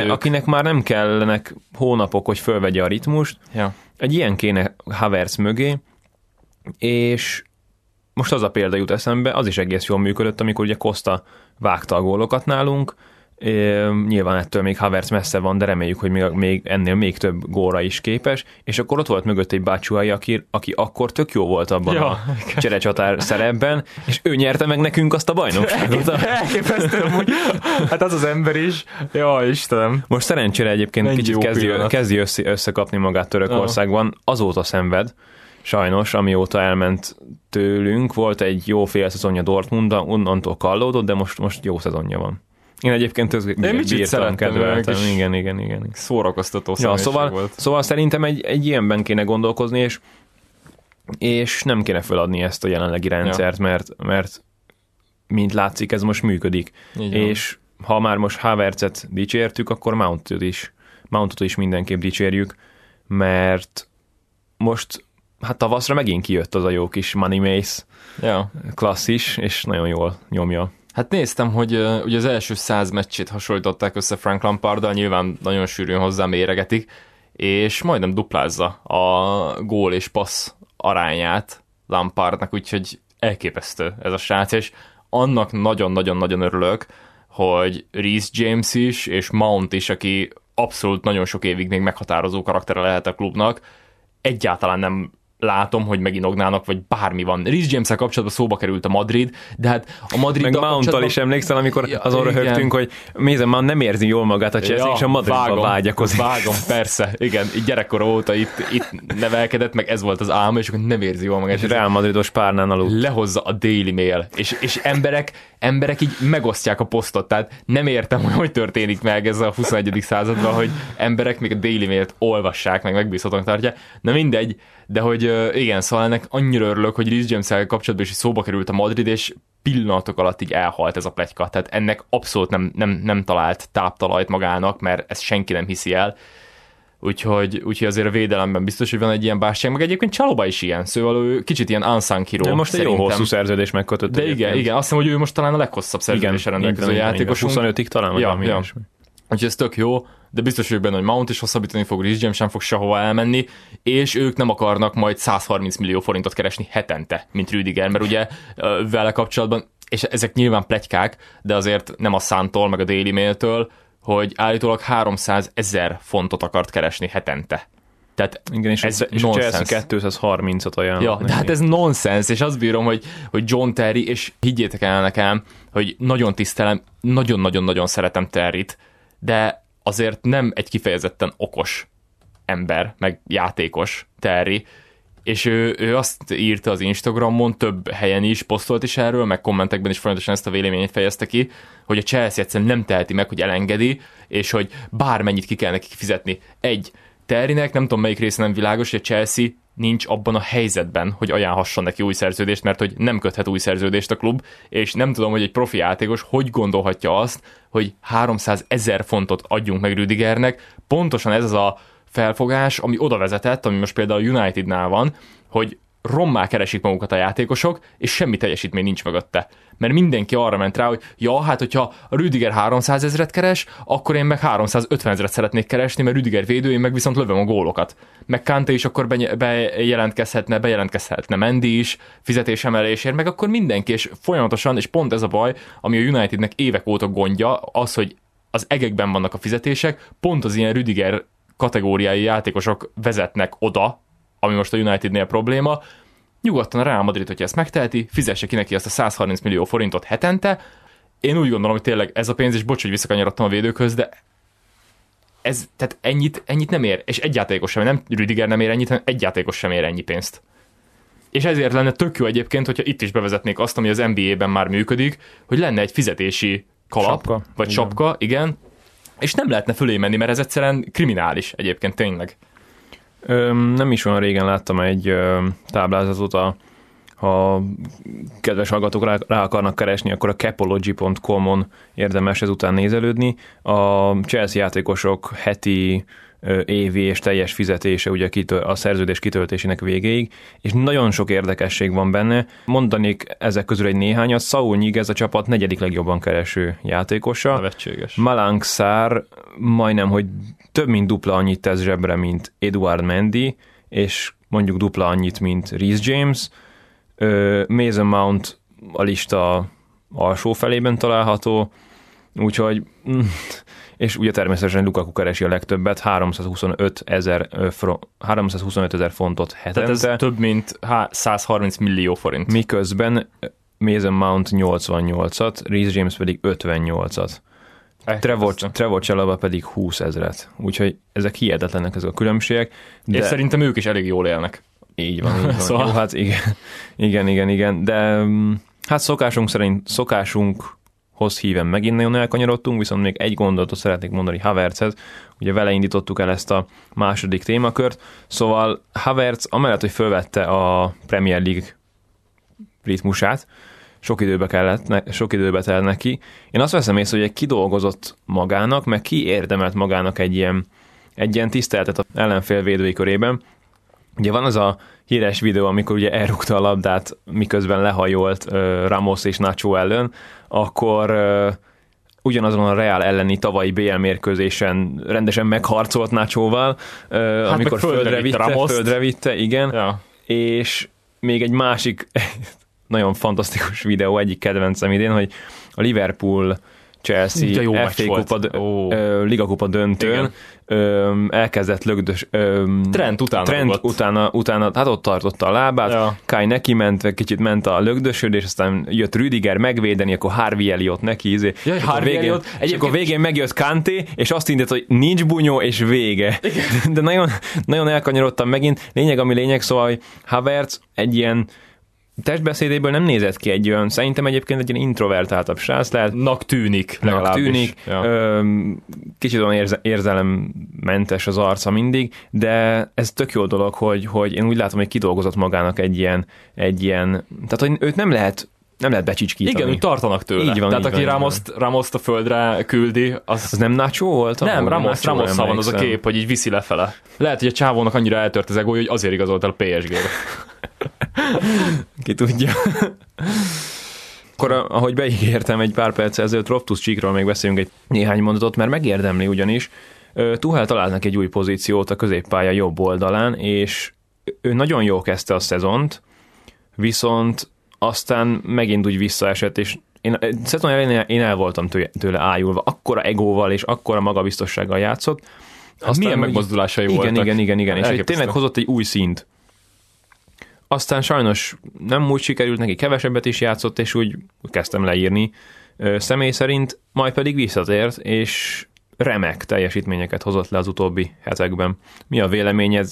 akinek már nem kellenek hónapok, hogy fölvegye a ritmust. Ja. Egy ilyen kéne Havertz mögé, és most az a példa jut eszembe, az is egész jól működött, amikor ugye Costa vágta a gólokat nálunk, nyilván ettől még Havertz messze van, de reméljük, hogy még ennél még több gólra is képes, és akkor ott volt mögött egy Batshuayi, aki akkor tök jó volt abban a cserecsatár szerepben, és ő nyerte meg nekünk azt a bajnokságot. Elképesztő, amúgy. Hát az ember is. Jaj, Istenem. Most szerencsére egyébként mennyi kicsit kezdi összekapni magát Törökországban, azóta szenved, sajnos, amióta elment tőlünk. Volt egy jó fél szezonja Dortmundban, onnantól kallódott, de most jó szezonja van. Én egyébként bírtam, kedveltem. Igen. Szórakoztató személyiség volt. Szóval szerintem egy ilyenben kéne gondolkozni, és nem kéne feladni ezt a jelenlegi rendszert, mert mint látszik, ez most működik. És ha már most Havertzet dicsértük, akkor Mountot is mindenképp dicsérjük, mert most tavaszra megint kijött az a jó kis Money Mace klasszis, és nagyon jól nyomja. Hát néztem, hogy ugye az első 100 meccsét hasonlították össze Frank Lampard-dal, nyilván nagyon sűrűn hozzá méregetik, és majdnem duplázza a gól és passz arányát Lampardnak, úgyhogy elképesztő ez a srác, és annak nagyon-nagyon-nagyon örülök, hogy Reece James is, és Mount is, aki abszolút nagyon sok évig még meghatározó karaktere lehet a klubnak, egyáltalán nem látom, hogy meginognának, vagy bármi van. Reece James-el kapcsolatban szóba került a Madrid, de hát a Madrid... Meg Mount-tal kapcsolatban... is emlékszel, amikor azon röhögtünk, hogy Mason Mount nem érzi jól magát a Chelsea, és a Madridban vágyakozik. Vágom, persze. Igen, gyerekkora óta itt nevelkedett, meg ez volt az álma, és akkor nem érzi jól magát. És Real Madridos párnán aludt. Lehozza a Daily Mail. És emberek így megosztják a posztot, tehát nem értem, hogy történik meg ez a 21. században, hogy emberek még a Daily Mailt olvassák, meg megbízhatónak tartják. Na mindegy, de hogy igen, szóval ennek annyira örülök, hogy Reece James-el kapcsolatban is szóba került a Madrid, és pillanatok alatt így elhalt ez a pletyka, tehát ennek abszolút nem talált táptalajt magának, mert ezt senki nem hiszi el. Úgyhogy azért a védelemben biztos, hogy van egy ilyen bárság, meg egyébként Chalobah is ilyen, szóval ő kicsit ilyen unsung hero. De most egy jó hosszú szerződés megkötött. De igen, azt hiszem, hogy ő most talán a leghosszabb szerződéssel rendelkező játékosunk. 25-ig talán, vagy valami ilyesmi. Úgyhogy ez tök jó, de biztos vagyok benne, hogy Mount is hosszabbítani fog, Reece James sem fog sehova elmenni, és ők nem akarnak majd 130 millió forintot keresni hetente, mint Rüdiger, mert ugye vele kapcsolatban, és ezek nyilván pletykák, de azért nem a Suntól, meg a Daily Mailtől, hogy állítólag 300 000 fontot akart keresni hetente. Tehát igen, és a Chelsea 230-at ajánlott. Ja, de hát ez nonsens, és azt bírom, hogy John Terry, és higgyétek el nekem, hogy nagyon tisztelem, nagyon-nagyon-nagyon szeretem Terryt, de azért nem egy kifejezetten okos ember, meg játékos Terry, és ő azt írta az Instagramon, több helyen is posztolt is erről, meg kommentekben is folyamatosan ezt a véleményét fejezte ki, hogy a Chelsea egyszerűen nem teheti meg, hogy elengedi, és hogy bármennyit ki kell nekik fizetni. Terrynek, nem tudom melyik része nem világos, hogy a Chelsea nincs abban a helyzetben, hogy ajánlhasson neki új szerződést, mert hogy nem köthet új szerződést a klub, és nem tudom, hogy egy profi játékos hogy gondolhatja azt, hogy 300 000 fontot adjunk meg Rüdigernek. Pontosan ez az a felfogás, ami oda vezetett, ami most például a Unitednál van, hogy rommá keresik magukat a játékosok, és semmi teljesítmény nincs mögötte. Mert mindenki arra ment rá, hogy ja, hát hogyha a Rüdiger 300 000-et keres, akkor én meg 350 000-et szeretnék keresni, mert Rüdiger védő, én meg viszont lövöm a gólokat. Meg Kanté is akkor bejelentkezhetne Mendy is fizetésemelésért, meg akkor mindenki, és folyamatosan, és pont ez a baj, ami a Unitednek évek óta gondja, az, hogy az egekben vannak a fizetések, pont az ilyen Rüdiger kategóriái játékosok vezetnek oda, ami most a Unitednél probléma. Nyugodtan a Real Madrid, hogyha ezt megteheti, fizesse ki neki azt a 130 millió forintot hetente. Én úgy gondolom, hogy tényleg ez a pénz, és bocs, hogy visszakanyarodtam a védőkhöz, de ez, tehát ennyit nem ér, és egy játékos sem, nem Rüdiger nem ér ennyit, hanem egy játékos sem ér ennyi pénzt. És ezért lenne tök jó egyébként, hogyha itt is bevezetnék azt, ami az NBA-ben már működik, hogy lenne egy fizetési kalap, sapka, vagy igen. Sapka, igen, és nem lehetne fölé menni, mert ez egyszerűen kriminális egyébként tényleg. Nem is olyan régen láttam egy táblázatot, ha kedves hallgatók rá akarnak keresni, akkor a capology.com-on érdemes ezután nézelődni. A Chelsea játékosok heti, évi és teljes fizetése ugye a szerződés kitöltésének végéig, és nagyon sok érdekesség van benne. Mondanék ezek közül egy néhányat. Saúl Nyígez a csapat negyedik legjobban kereső játékosa. Nevetséges. Malang Sarr majdnem, hogy több mint dupla annyit tesz zsebre, mint Eduard Mendy, és mondjuk dupla annyit, mint Reece James. Mason Mount a lista alsó felében található, úgyhogy... és ugye természetesen Lukaku keresi a legtöbbet, 325 000 fontot hetente. Tehát ez több, mint 130 millió forint. Miközben Mason Mount 88-at, Reece James pedig 58-at. Trevor Chalobah pedig 20 000-et. Úgyhogy ezek hihetetlenek, ezek a különbségek. De... és szerintem ők is elég jól élnek. Így van. Így van. Szóval... jó, hát igen. De hát szokásunk hoz híven megint nagyon elkanyarodtunk, viszont még egy gondolatot szeretnék mondani Havertzhez. Ugye vele indítottuk el ezt a második témakört, szóval Havertz amellett, hogy fölvette a Premier League ritmusát, sok időbe telt neki. Én azt veszem észre, hogy kidolgozott magának, meg kiérdemelt magának egy ilyen tiszteletet az ellenfél védői körében. Ugye van az a híres videó, amikor ugye elrúgta a labdát, miközben lehajolt Ramos és Nacho ellen, akkor ugyanazon a Real elleni tavalyi BL mérkőzésen rendesen megharcolt Nachoval, amikor földre vitte, igen, ja. És még egy másik nagyon fantasztikus videó, egyik kedvencem idén, hogy a Liverpool Chelsea FA Kupa Liga Kupa döntőn elkezdett lögdös... Trent utána, hát ott tartotta a lábát, ja. Kai neki ment, kicsit ment a lögdösödés, aztán jött Rüdiger megvédeni, akkor Harvey Elliott neki, akkor végén megjött Kanté, és azt indít, hogy nincs bunyó, és vége. De nagyon, nagyon elkanyarodtam megint. Lényeg, szóval, hogy Havertz egy ilyen testbeszédéből nem nézett ki egy olyan, szerintem egyébként egy ilyen introvertáltabb srác lehet. Nak tűnik. Ja. Kicsit olyan érzelemmentes az arca mindig, de ez tök jó dolog, hogy én úgy látom, hogy kidolgozott magának egy ilyen, tehát hogy őt nem lehet becsicskítani. Igen, úgy tartanak tőle. Így van, tehát aki Ramoszt a földre küldi, az nem Nacho volt? Nem, Ramosszal van az a kép, hogy így viszi lefele. Lehet, hogy a csávónak annyira eltört az egója, hogy azért igazolt el a PSG-be. Ki tudja. Akkor, ahogy beígértem egy pár perc ezelőtt, Loftus Cheekről még beszélünk egy néhány mondatot, mert megérdemli ugyanis. Tuchel találnak egy új pozíciót a középpálya jobb oldalán, és ő nagyon jól kezdte a szezont, viszont aztán megint úgy visszaesett, és Én szezon elején én el voltam tőle ájulva, akkora egóval és akkora magabiztossággal játszott. Aztán milyen megmozdulásai voltak. Igen. És hogy tényleg hozott egy új szint. Aztán sajnos nem úgy sikerült neki, kevesebbet is játszott, és úgy kezdtem leírni személy szerint, majd pedig visszatért, és remek teljesítményeket hozott le az utóbbi hetekben. Mi a véleményed?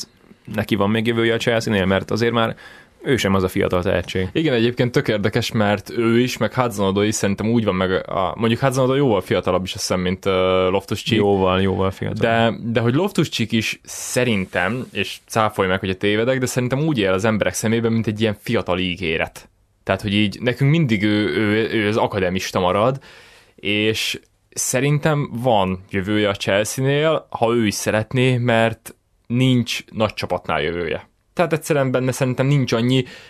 Neki van még jövője a Chelsea-nél, mert azért már ő sem az a fiatal tehetség. Igen, egyébként tök érdekes, mert ő is, meg Hudson-Odoi is szerintem úgy van meg, mondjuk Hudson-Odoi jóval fiatalabb is, azt hiszem, mint Loftus-Cheek. Jóval fiatalabb. De hogy Loftus-Cheek is szerintem, és cáfolj meg, hogyha tévedek, de szerintem úgy él az emberek szemében, mint egy ilyen fiatal ígéret. Tehát, hogy így nekünk mindig ő az akademista marad, és szerintem van jövője a Chelsea-nél, ha ő is szeretné, mert nincs nagy csapatnál jövője. Tehát egyszerűen benne szerintem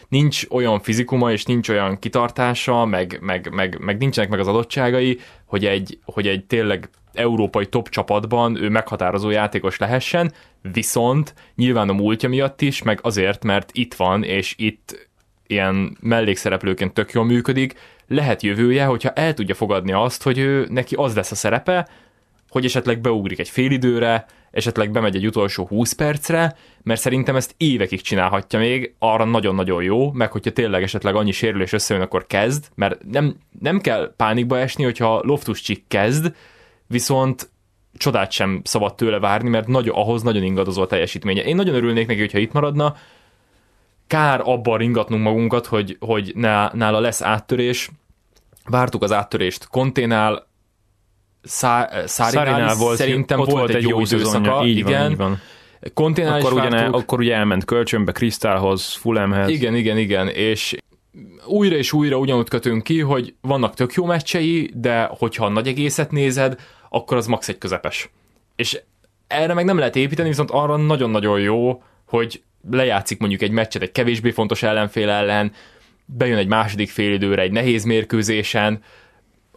nincs olyan fizikuma, és nincs olyan kitartása, meg nincsenek meg az adottságai, hogy egy tényleg európai top csapatban ő meghatározó játékos lehessen, viszont nyilván a múltja miatt is, meg azért, mert itt van, és itt ilyen mellékszereplőként tök jól működik, lehet jövője, hogyha el tudja fogadni azt, hogy ő neki az lesz a szerepe, hogy esetleg beugrik egy fél időre, esetleg bemegy egy utolsó 20 percre, mert szerintem ezt évekig csinálhatja még, arra nagyon-nagyon jó, meg hogyha tényleg esetleg annyi sérülés összejön, akkor kezd, mert nem kell pánikba esni, hogyha Loftus-Cheek kezd, viszont csodát sem szabad tőle várni, mert ahhoz nagyon ingadozó a teljesítménye. Én nagyon örülnék neki, hogyha itt maradna, kár abban ringatnunk magunkat, hogy nála lesz áttörés, vártuk az áttörést Conténál, Sarrinál volt, szerintem volt egy jó időszaka, igen. Konténál is vártuk. Akkor ugye elment kölcsönbe Crystalhoz, Fulhamhez. Igen, és újra és újra ugyanúgy kötünk ki, hogy vannak tök jó meccsei, de hogyha nagy egészet nézed, akkor az max egy közepes. És erre meg nem lehet építeni, viszont arra nagyon-nagyon jó, hogy lejátszik mondjuk egy meccset egy kevésbé fontos ellenfél ellen, bejön egy második félidőre egy nehéz mérkőzésen.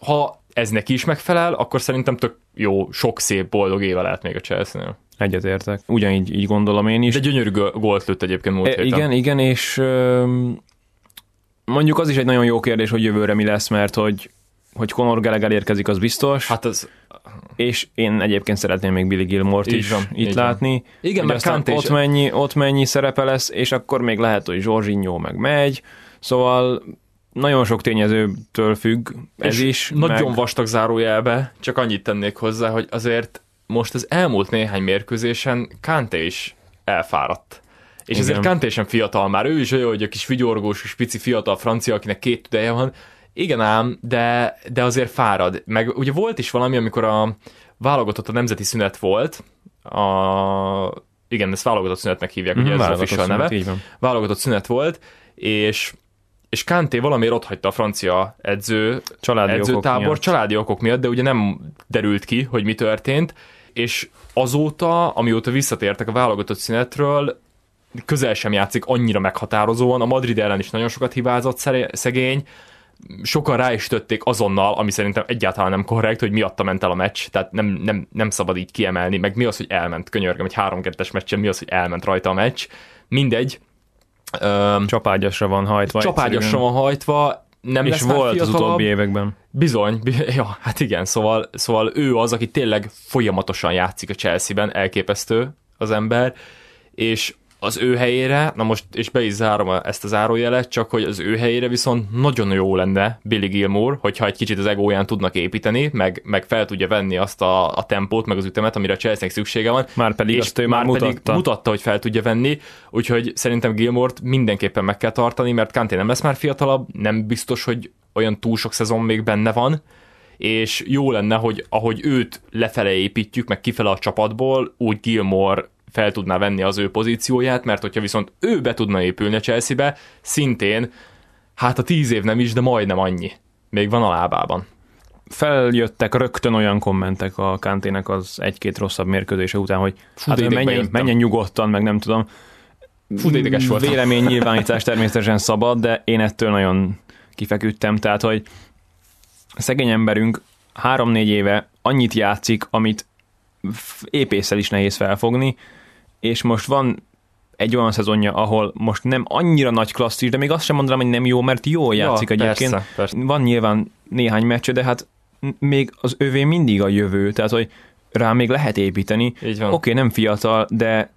Ha ez neki is megfelel, akkor szerintem tök jó, sok szép boldog éve lehet még a Chelsea-nél. Egyetértek. Ugyanígy így gondolom én is. De gyönyörű gólt lőtt egyébként múlt héten. Igen, és mondjuk az is egy nagyon jó kérdés, hogy jövőre mi lesz, mert hogy Conor Gallagher érkezik, az biztos. Hát az... És én egyébként szeretném még Billy Gilmore-t is itt látni. Igen, mert Kanté is. Ott mennyi szerepe lesz, és akkor még lehet, hogy Jorginho meg megy. Szóval... Nagyon sok tényezőtől függ ez is. Nagyon vastag zárójelbe, csak annyit tennék hozzá, hogy azért most az elmúlt néhány mérkőzésen Kanté is elfáradt. És azért Kanté sem fiatal már, ő is olyan, hogy a kis vigyorgós, kis pici fiatal francia, akinek két tüdeje van. Igen ám, de azért fárad. Meg ugye volt is valami, amikor a válogatott a nemzeti szünet volt, igen, ezt válogatott szünetnek hívják, ugye ez a official neve. Válogatott szünet volt, és Kanté valamiért otthagyta a francia családi okok miatt, de ugye nem derült ki, hogy mi történt, és azóta, amióta visszatértek a válogatott szünetről, közel sem játszik annyira meghatározóan, a Madrid ellen is nagyon sokat hibázott szegény, sokan rá is ütötték azonnal, ami szerintem egyáltalán nem korrekt, hogy miatta ment el a meccs, tehát nem szabad így kiemelni, meg mi az, hogy elment, könyörgöm, egy 3-2-es meccsen mi az, hogy elment rajta a meccs, mindegy. Csapágyasra van hajtva, nem és lesz már volt fiatalabb. Az utóbbi években. Bizony, ja, hát igen, szóval ő az, aki tényleg folyamatosan játszik a Chelsea-ben, elképesztő az ember, és az ő helyére, na most, és be is zárom ezt a zárójelet, csak hogy az ő helyére viszont nagyon jó lenne Billy Gilmore, hogyha egy kicsit az egóján tudnak építeni, meg fel tudja venni azt a tempót, meg az ütemet, amire a Chelsea-nek szüksége van. Már pedig mutatta, hogy fel tudja venni, úgyhogy szerintem Gilmore-t mindenképpen meg kell tartani, mert Kanté nem lesz már fiatalabb, nem biztos, hogy olyan túl sok szezon még benne van, és jó lenne, hogy ahogy őt lefele építjük, meg kifele a csapatból, úgy Gilmore fel tudná venni az ő pozícióját, mert hogyha viszont ő be tudna épülni a Chelsea-be, szintén, hát a 10 év nem is, de majdnem annyi. Még van a lábában. Feljöttek rögtön olyan kommentek a Kantének az egy-két rosszabb mérkőzése után, hogy menjen nyugodtan, meg nem tudom. Fú, ideges volt. Véleménynyilvánítás természetesen szabad, de én ettől nagyon kifeküdtem, tehát, hogy a szegény emberünk 3-4 éve annyit játszik, amit épésszel is nehéz felfogni, és most van egy olyan szezonja, ahol most nem annyira nagy klasszis, de még azt sem mondanám, hogy nem jó, mert jól játszik egyébként. Persze. Van nyilván néhány meccse, de hát még az övé mindig a jövő, tehát hogy rá még lehet építeni. Oké, nem fiatal, de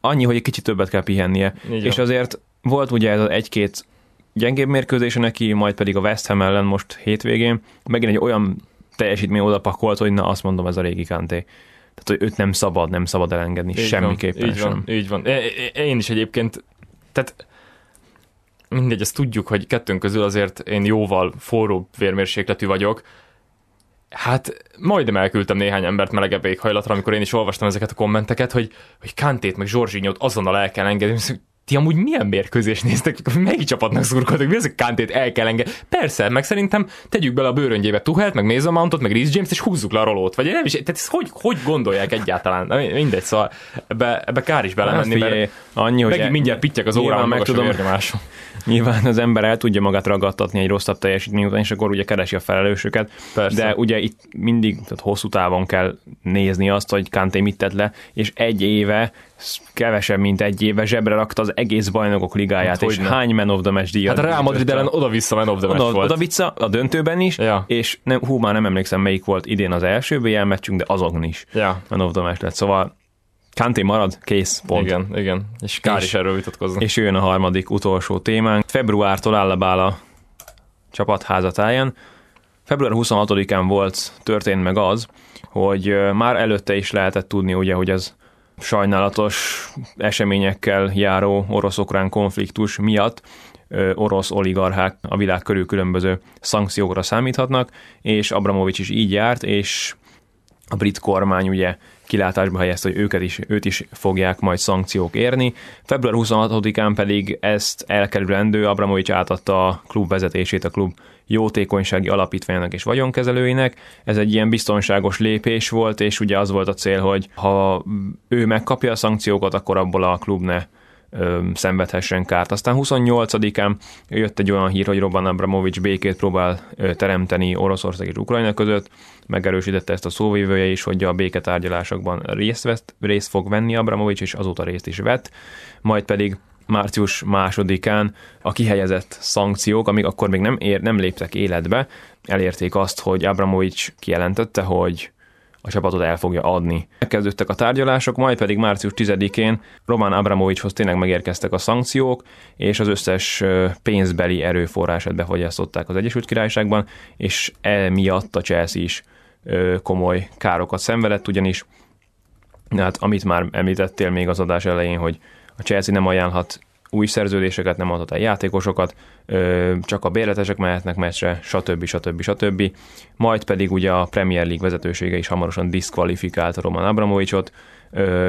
annyi, hogy egy kicsit többet kell pihennie. És azért volt ugye ez az egy-két gyengébb mérkőzése neki, majd pedig a West Ham ellen most hétvégén megint egy olyan teljesítmény odapakolt, hogy na, azt mondom, ez a régi Kanté. Tehát, hogy őt nem szabad elengedni, semmiképpen így sem. Így van. Én is egyébként, tehát mindegy, ezt tudjuk, hogy kettőnk közül azért én jóval forró vérmérsékletű vagyok. Hát majdnem elküldtem néhány embert melegebb éghajlatra, amikor én is olvastam ezeket a kommenteket, hogy Kantét meg Jorginhót azonnal el kell engedni. Ti amúgy milyen mérkőzés néztek, melyik csapatnak szurkoltak, mi az, hogy Kantét el kell engedni? Persze, meg szerintem tegyük bele a bőröngyébe Tuchelt, meg Mason Mountot, meg Reece James-t, és húzzuk le a rolót. Vagy nem is, tehát ezt hogy gondolják egyáltalán? Mindegy, szóval ebbe kár is belemenni, mert annyi, hogy megint mindjárt pittyek az órán, meg tudom, nyilván az ember el tudja magát ragadtatni egy rosszabb teljesítmény után, és akkor ugye keresi a felelősöket. Persze. De ugye itt mindig, tehát hosszú távon kell nézni azt, hogy Kanté mit tett le, és kevesebb mint egy éve zsebre rakta az egész Bajnokok Ligáját, hát, és hány Man of the Match díjat. Hát a Real Madrid ellen oda-vissza Man of the Match volt. Oda-vissza, a döntőben is, ja. És már nem emlékszem, melyik volt idén az első BL meccsünk, de azon is Man of the Match lett. Szóval Kanté marad, kész, pont. Igen, és kár is erről vitatkozni. És jön a harmadik, utolsó témánk. Februártól állabál a csapat házatáján. Február 26-án történt meg az, hogy már előtte is lehetett tudni, ugye, hogy ez sajnálatos eseményekkel járó orosz-ukrán konfliktus miatt orosz oligarchák a világ körül különböző szankciókra számíthatnak, és Abramovics is így járt, és a brit kormány ugye kilátásba helyezte, hogy őt is fogják majd szankciók érni. Február 26-án pedig ezt elkerülendő Abramovics átadta a klub vezetését a klub jótékonysági alapítványának és vagyonkezelőinek. Ez egy ilyen biztonságos lépés volt, és ugye az volt a cél, hogy ha ő megkapja a szankciókat, akkor abból a klub ne szenvedhessen kárt. Aztán 28-án jött egy olyan hír, hogy Roman Abramovics békét próbál teremteni Oroszország és Ukrajna között. Megerősítette ezt a szóvívője is, hogy a béketárgyalásokban részt fog venni Abramovics, és azóta részt is vett. Majd pedig március 2-án a kihelyezett szankciók, amik akkor még nem léptek életbe, elérték azt, hogy Abramovics kijelentette, hogy a csapatot el fogja adni. Megkezdődtek a tárgyalások, majd pedig március 10-én Roman Abramovicshoz tényleg megérkeztek a szankciók, és az összes pénzbeli erőforrását befogyasztották az Egyesült Királyságban, és emiatt a Chelsea is komoly károkat szenvedett, ugyanis hát amit már említettél még az adás elején, hogy a Chelsea nem ajánlhat új szerződéseket, nem adhat el játékosokat, csak a bérletesek mehetnek meccsre, stb. Majd pedig ugye a Premier League vezetősége is hamarosan diszkvalifikálta Roman Abramovicsot,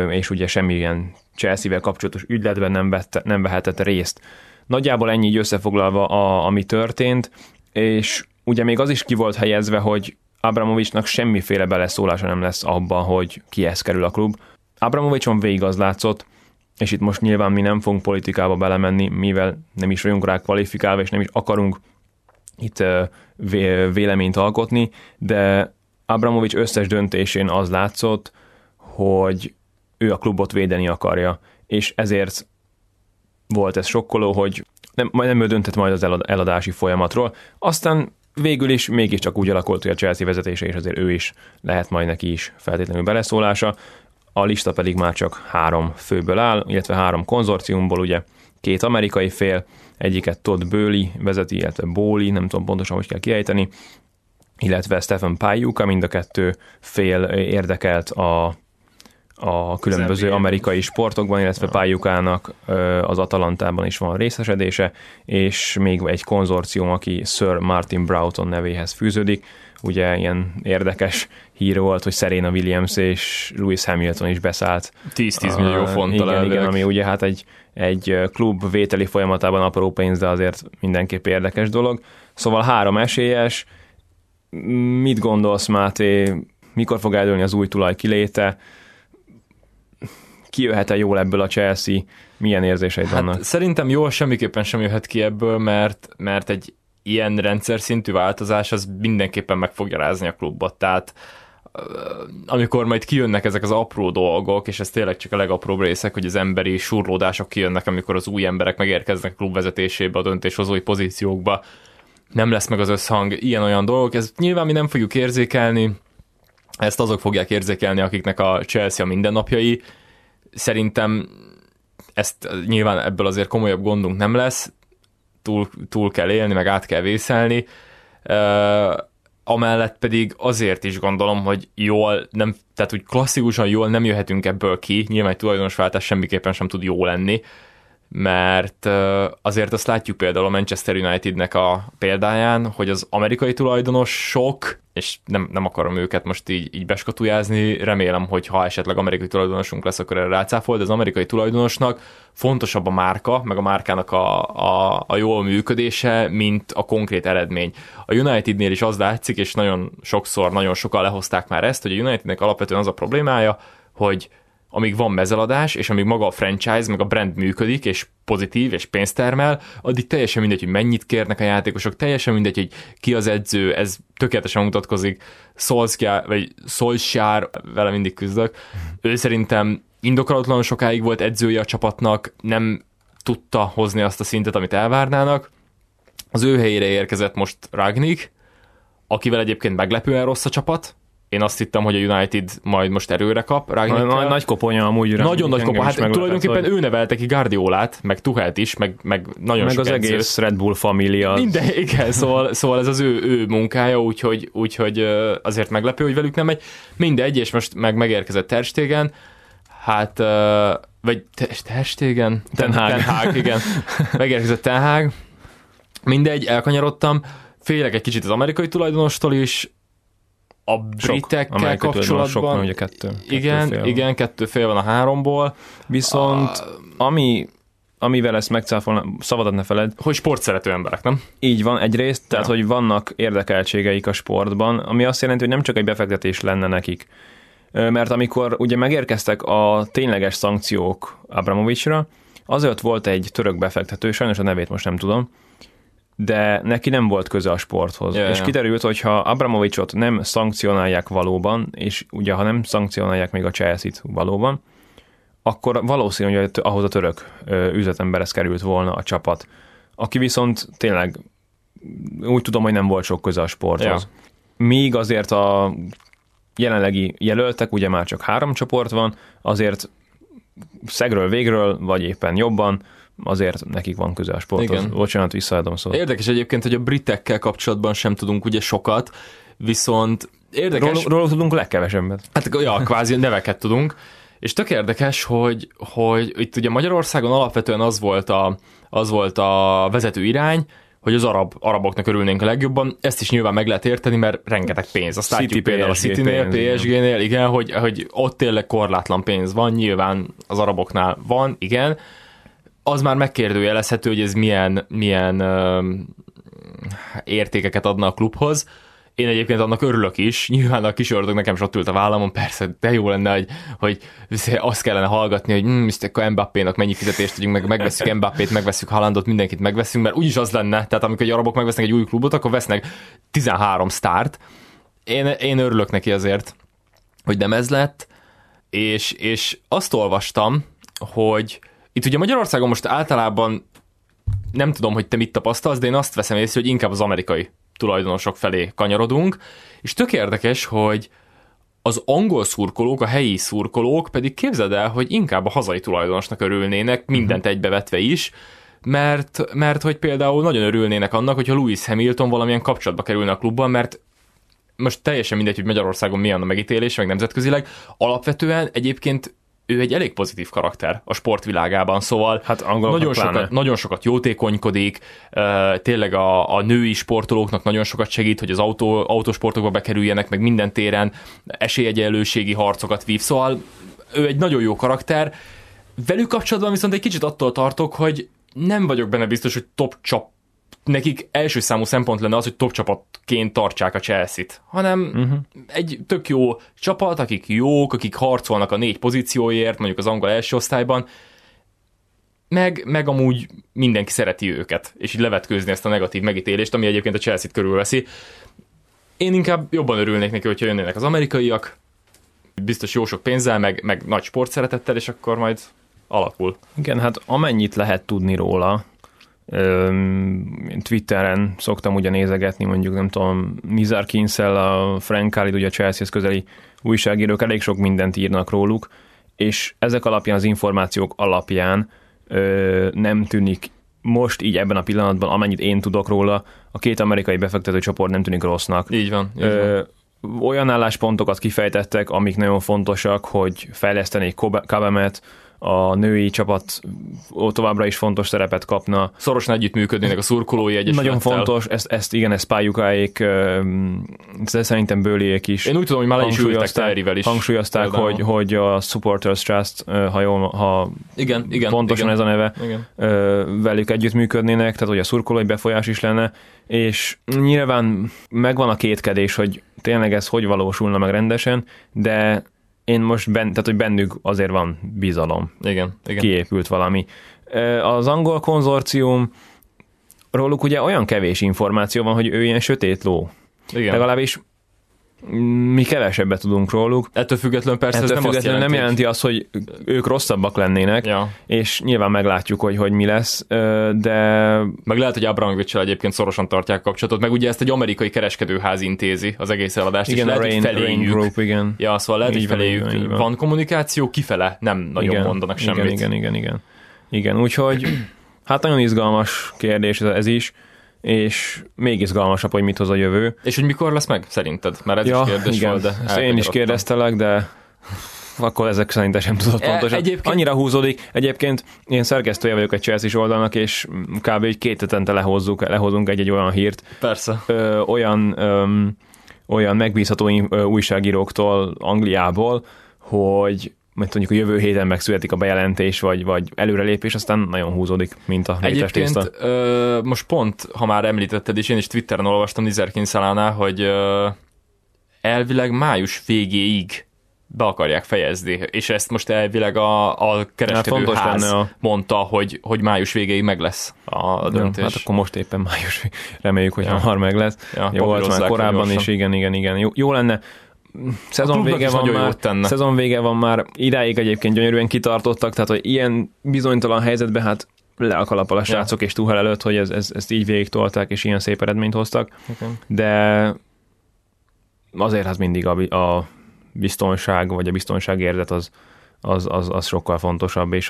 és ugye semmilyen Chelsea-vel kapcsolatos ügyletben nem vehetett részt. Nagyjából ennyi így összefoglalva, ami történt, és ugye még az is ki volt helyezve, hogy Abramovicsnak semmiféle beleszólása nem lesz abban, hogy kihez kerül a klub. Abramovicson végig az látszott, és itt most nyilván mi nem fogunk politikába belemenni, mivel nem is vagyunk rá kvalifikálva, és nem is akarunk itt véleményt alkotni, de Abramovics összes döntésén az látszott, hogy ő a klubot védeni akarja, és ezért volt ez sokkoló, hogy nem ő döntett majd az eladási folyamatról. Aztán végül is mégiscsak úgy alakult, hogy a Chelsea vezetése, és azért ő is lehet majd neki is feltétlenül beleszólása. A lista pedig már csak 3 főből áll, illetve 3 konzorciumból, ugye 2 amerikai fél, egyiket Todd Bowley vezeti, illetve Bowley, nem tudom pontosan, hogy kell kiejteni, illetve Stephen Pajuka, mind a 2 fél érdekelt a különböző amerikai sportokban, illetve Pajukának az Atalantában is van részesedése, és még egy konzorcium, aki Sir Martin Broughton nevéhez fűződik. Ugye ilyen érdekes hír volt, hogy Serena Williams és Lewis Hamilton is beszállt. 10 millió fonttal. Igen, ami ugye hát egy klub vételi folyamatában apró pénz, de azért mindenképp érdekes dolog. Szóval 3 esélyes. Mit gondolsz, Máté? Mikor fog eldőlni az új tulaj kiléte? Ki jöhet-e jól ebből a Chelsea? Milyen érzéseid vannak? Hát szerintem jól semmiképpen sem jöhet ki ebből, mert egy ilyen rendszer szintű változás az mindenképpen meg fogja rázni a klubot. Tehát amikor majd kijönnek ezek az apró dolgok, és ez tényleg csak a legapróbb részek, hogy az emberi surlódások kijönnek, amikor az új emberek megérkeznek a klub vezetésébe, a döntéshozói pozíciókba, nem lesz meg az összhang, ilyen-olyan dolgok, ez nyilván mi nem fogjuk érzékelni, ezt azok fogják érzékelni, akiknek a Chelsea a mindennapjai. Szerintem ezt nyilván ebből azért komolyabb gondunk nem lesz, túl kell élni, meg át kell vészelni, amellett pedig azért is gondolom, hogy jól, nem, tehát úgy klasszikusan jól nem jöhetünk ebből ki, nyilván egy tulajdonosváltás semmiképpen sem tud jó lenni, mert azért azt látjuk például a Manchester Unitednek a példáján, hogy az amerikai tulajdonosok, és nem akarom őket most így beskatujázni, remélem, hogy ha esetleg amerikai tulajdonosunk lesz, akkor erre rácáfol, de az amerikai tulajdonosnak fontosabb a márka, meg a márkának a jól működése, mint a konkrét eredmény. A Unitednél is az látszik, és nagyon sokszor, nagyon sokan lehozták már ezt, hogy a Unitednek alapvetően az a problémája, hogy amíg van mezeladás, és amíg maga a franchise, meg a brand működik, és pozitív, és pénzt termel, addig teljesen mindegy, hogy mennyit kérnek a játékosok, teljesen mindegy, hogy ki az edző, ez tökéletesen mutatkozik, Solskjaer, vele mindig küzdök, ő szerintem indokolatlan sokáig volt edzője a csapatnak, nem tudta hozni azt a szintet, amit elvárnának, az ő helyére érkezett most Rangnick, akivel egyébként meglepően rossz a csapat. Én azt hittem, hogy a United majd most erőre kap. Nagy koponya amúgy. Nagyon nagy koponya. Hát tulajdonképpen ő nevelte ki Guardiolát, meg Tuchelt is, meg nagyon meg az edzőt. Egész Red Bull família. Minden, igen, szóval ez az ő munkája, úgyhogy azért meglepő, hogy velük nem megy. Mindegy, és most megérkezett Ter Stegen, hát, vagy Ter Stegen? Ten Hag, igen. Megérkezett Ten Hag. Mindegy, elkanyarodtam. Félek egy kicsit az amerikai tulajdonostól is, a britekkel kapcsolatban. Ugye kettő fél van a háromból. Viszont amivel ezt megcáfolna, szabadat ne feled. Hogy sportszerető emberek, nem? Így van, egyrészt, tehát hogy vannak érdekeltségeik a sportban, ami azt jelenti, hogy nem csak egy befektetés lenne nekik. Mert amikor ugye megérkeztek a tényleges szankciók Abramovicsra, azért volt egy török befektető, sajnos a nevét most nem tudom, de neki nem volt köze a sporthoz. Yeah, és kiderült, hogy ha Abramovicsot nem szankcionálják valóban, és ugye ha nem szankcionálják még a Chelsea-t valóban, akkor valószínű, hogy ahhoz a török üzletemberhez került volna a csapat. Aki viszont tényleg úgy tudom, hogy nem volt sok köze a sporthoz. Yeah. Míg azért a jelenlegi jelöltek, ugye már csak 3 csoport van, azért szegről végről, vagy éppen jobban, azért nekik van köze a sporthoz. Bocsánat, visszaadom szót. Érdekes egyébként, hogy a britekkel kapcsolatban sem tudunk ugye sokat, viszont érdekes... Róla tudunk legkevesebbet. Hát ja, kvázi neveket tudunk, és tök érdekes, hogy itt ugye Magyarországon alapvetően az volt a vezető irány, hogy az araboknak örülnénk a legjobban, ezt is nyilván meg lehet érteni, mert rengeteg pénz. Azt látjuk például a Citynél, PSG-nél, igen, hogy ott tényleg korlátlan pénz van, nyilván az araboknál van, igen. Az már megkérdőjelezhető, hogy ez milyen értékeket adna a klubhoz. Én egyébként annak örülök is, nyilván a kis ördög nekem is ott ült a vállamon, persze, de jó lenne, hogy azt kellene hallgatni, hogy akkor Mbappénak mennyi fizetést adjunk, meg megveszünk Mbappét, megveszünk Haalandot, mindenkit megveszünk, mert úgyis az lenne, tehát amikor egy arabok megvesznek egy új klubot, akkor vesznek 13 sztárt. Én örülök neki azért, hogy nem ez lett, és azt olvastam, hogy itt ugye Magyarországon most általában nem tudom, hogy te mit tapasztalsz, de én azt veszem észre, hogy inkább az amerikai tulajdonosok felé kanyarodunk, és tök érdekes, hogy az angol szurkolók, a helyi szurkolók pedig képzeld el, hogy inkább a hazai tulajdonosnak örülnének, mindent egybevetve is, mert hogy például nagyon örülnének annak, hogyha Lewis Hamilton valamilyen kapcsolatba kerülne a klubban, mert most teljesen mindegy, hogy Magyarországon milyen a megítélés, meg nemzetközileg, alapvetően egyébként ő egy elég pozitív karakter a sportvilágában, szóval hát nagyon sokat jótékonykodik, tényleg a női sportolóknak nagyon sokat segít, hogy az autósportokba bekerüljenek, meg minden téren esélyegyenlőségi harcokat vív, szóval ő egy nagyon jó karakter. Velük kapcsolatban viszont egy kicsit attól tartok, hogy nem vagyok benne biztos, hogy nekik első számú szempont lenne az, hogy top csapatként tartsák a Chelsea-t, hanem egy tök jó csapat, akik jók, akik harcolnak a 4 pozícióért, mondjuk az angol első osztályban, meg amúgy mindenki szereti őket, és így levetkőzni ezt a negatív megítélést, ami egyébként a Chelsea-t körülveszi. Én inkább jobban örülnék neki, hogyha jönnének az amerikaiak, biztos jó sok pénzzel, meg nagy sportszeretettel, és akkor majd alakul. Igen, hát amennyit lehet tudni róla, Twitteren szoktam ugye nézegetni, mondjuk nem tudom, Nizar Kinsel, a Frank Khalid, ugye a Chelsea-hez közeli újságírók elég sok mindent írnak róluk, és ezek alapján, az információk alapján nem tűnik most így ebben a pillanatban, amennyit én tudok róla, a két amerikai befektető csoport nem tűnik rossznak. Így van. Így van. Olyan álláspontokat kifejtettek, amik nagyon fontosak, hogy fejlesztenék Kabemet, a női csapat továbbra is fontos szerepet kapna. Szorosan együttműködnének a szurkolói egyesülettel. Nagyon fontos, ezt Pályukáék, szerintem Bőliék is. Én úgy tudom, hogy már le is ültek Tájrivel is. Hangsúlyozták, hogy a Supporters Trust, ha pontosan ez a neve, velük együttműködnének, tehát hogy a szurkolói befolyás is lenne, és nyilván megvan a kétkedés, hogy tényleg ez hogy valósulna meg rendesen, de én most hogy bennük azért van bizalom. Igen. Kiépült valami. Az angol konzorcium, róluk ugye olyan kevés információ van, hogy ő ilyen sötét ló. Igen. Legalábbis mi kevesebbet tudunk róluk. Ettől függetlenül persze nem jelenti azt, hogy ők rosszabbak lennének, ja. És nyilván meglátjuk, hogy mi lesz, de... Meg lehet, hogy Abramovics-sel egyébként szorosan tartják kapcsolatot, meg ugye ezt egy amerikai kereskedőház intézi az egész eladást, igen, és lehet, hogy feléjük. Group, igen. Ja, szóval lehet, hogy feléjük van kommunikáció, kifele nem nagyon mondanak semmit. Igen, úgyhogy hát nagyon izgalmas kérdés ez is, és még izgalmasabb, hogy mit hoz a jövő. És hogy mikor lesz meg, szerinted? Már ez is kérdés volt, de... Ezt én is kérdeztelek, de akkor ezek szerintem sem tudod pontosan. Egyébként... Annyira húzódik. Egyébként én szerkesztője vagyok egy Chelsea oldalnak, és kb. Így 2 hetente lehozunk egy-egy olyan hírt. Persze. Olyan megbízható újságíróktól Angliából, hogy... mert mondjuk a jövő héten megszületik a bejelentés, vagy előrelépés, aztán nagyon húzódik, mint a rétes tészta. Egyébként most pont, ha már említetted, és én is Twitteren olvastam Nizar Kinselánál, hogy elvileg május végéig be akarják fejezni, és ezt most elvileg a kereskedőház mondta, hogy május végéig meg lesz a döntés. Hát akkor most éppen május végéig, reméljük, hogy hamar meg lesz. Jó volt már korábban, és igen, jó lenne. Szezon vége van már, idáig egyébként gyönyörűen kitartottak, tehát hogy ilyen bizonytalan helyzetben hát le a kalap alá srácok és Tuchel előtt, hogy ezt így végig tolták, és ilyen szép eredményt hoztak, de azért hát mindig a biztonság, vagy a biztonságérzet az sokkal fontosabb, és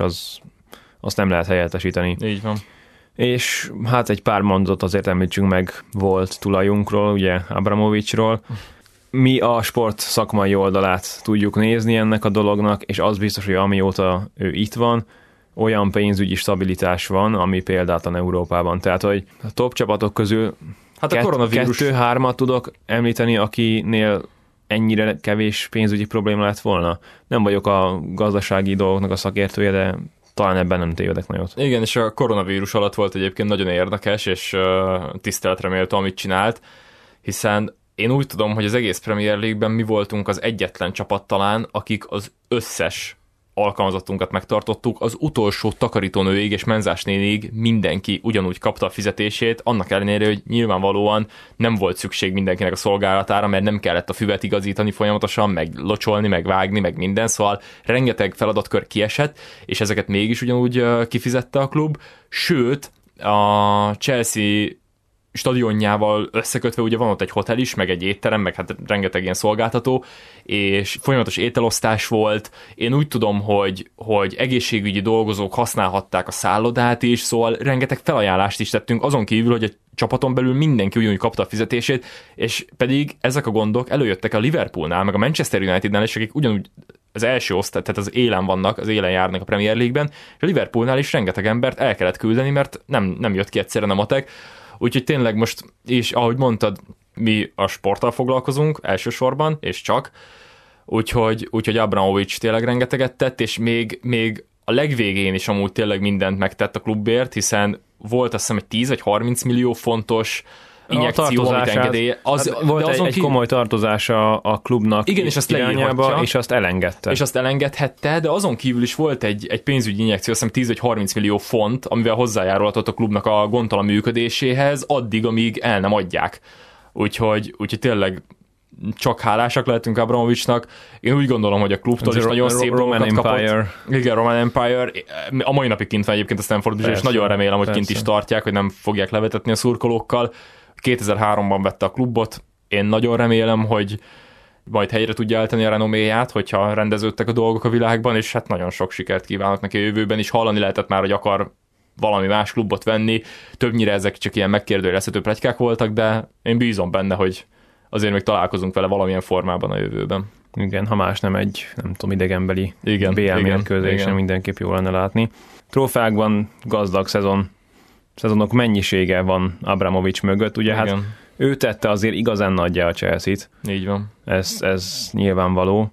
azt nem lehet helyettesíteni. Így van. És hát egy pár mondatot azért említsünk meg volt tulajunkról, ugye Abramovicsról. Mi a sport szakmai oldalát tudjuk nézni ennek a dolognak, és az biztos, hogy amióta ő itt van, olyan pénzügyi stabilitás van, ami példátlan Európában. Tehát, hogy a top csapatok közül a koronavírus 2-3-at tudok említeni, akinél ennyire kevés pénzügyi probléma lett volna. Nem vagyok a gazdasági dolgoknak a szakértője, de talán ebben nem tévedek nagyot. Igen, és a koronavírus alatt volt egyébként nagyon érdekes, és tiszteletre méltó, amit csinált, hiszen én úgy tudom, hogy az egész Premier League-ben mi voltunk az egyetlen csapat talán, akik az összes alkalmazottunkat megtartottuk, az utolsó takarítónőig és menzásnénig mindenki ugyanúgy kapta a fizetését, annak ellenére, hogy nyilvánvalóan nem volt szükség mindenkinek a szolgálatára, mert nem kellett a füvet igazítani folyamatosan, meg locsolni, meg vágni, meg minden, szóval rengeteg feladatkör kiesett, és ezeket mégis ugyanúgy kifizette a klub, sőt, a Chelsea stadionjával összekötve, ugye van ott egy hotel is, meg egy étterem, meg hát rengeteg ilyen szolgáltató, és folyamatos ételosztás volt. Én úgy tudom, hogy egészségügyi dolgozók használhatták a szállodát is, szóval rengeteg felajánlást is tettünk, azon kívül, hogy a csapaton belül mindenki ugyanúgy kapta a fizetését, és pedig ezek a gondok előjöttek a Liverpoolnál, meg a Manchester Unitednál, és akik ugyanúgy az első osztály, tehát az élen vannak, az élen járnak a Premier League-ben, és a Liverpoolnál is rengeteg embert el kellett küldeni, mert nem jött ki egyszerűen a matek. Úgyhogy tényleg most, és ahogy mondtad, mi a sporttal foglalkozunk elsősorban, és csak, úgyhogy Abramovics tényleg rengeteget tett, és még a legvégén is amúgy tényleg mindent megtett a klubért, hiszen volt azt hiszem egy 10 vagy 30 millió fontos injekció, amit engedély. Volt egy komoly tartozása a klubnak irányába, és azt elengedte. És azt elengedhette, de azon kívül is volt egy pénzügyi injekció, azt hiszem 10 vagy 30 millió font, amivel hozzájárulhatott a klubnak a gondtalan működéséhez, addig, amíg el nem adják úgyhogy tényleg csak hálásak lehetünk Abramovicsnak. Én úgy gondolom, hogy a klubtól is nagyon szép dolgokat kapott. Igen, Roman Empire. A mai napig kint van egyébként a Stamford Bridge, és nagyon remélem, hogy kint is tartják, hogy nem fogják levetetni a szurkolókkal. 2003-ban vette a klubot. Én nagyon remélem, hogy majd helyre tudja állítani a renoméját, hogyha rendeződtek a dolgok a világban, és hát nagyon sok sikert kívánok neki a jövőben is. Hallani lehetett már, hogy akar valami más klubot venni. Többnyire ezek csak ilyen megkérdőjelezhető pletykák voltak, de én bízom benne, hogy azért még találkozunk vele valamilyen formában a jövőben. Igen, ha más nem egy, nem tudom, idegenbeli BL mérkőzésen mindenképp jól lenne látni. Trófákban gazdag szezonok mennyisége van Abramovics mögött, ugye igen. Hát ő tette azért igazán nagyjá a Chelsea-t. Így van. Ez nyilvánvaló.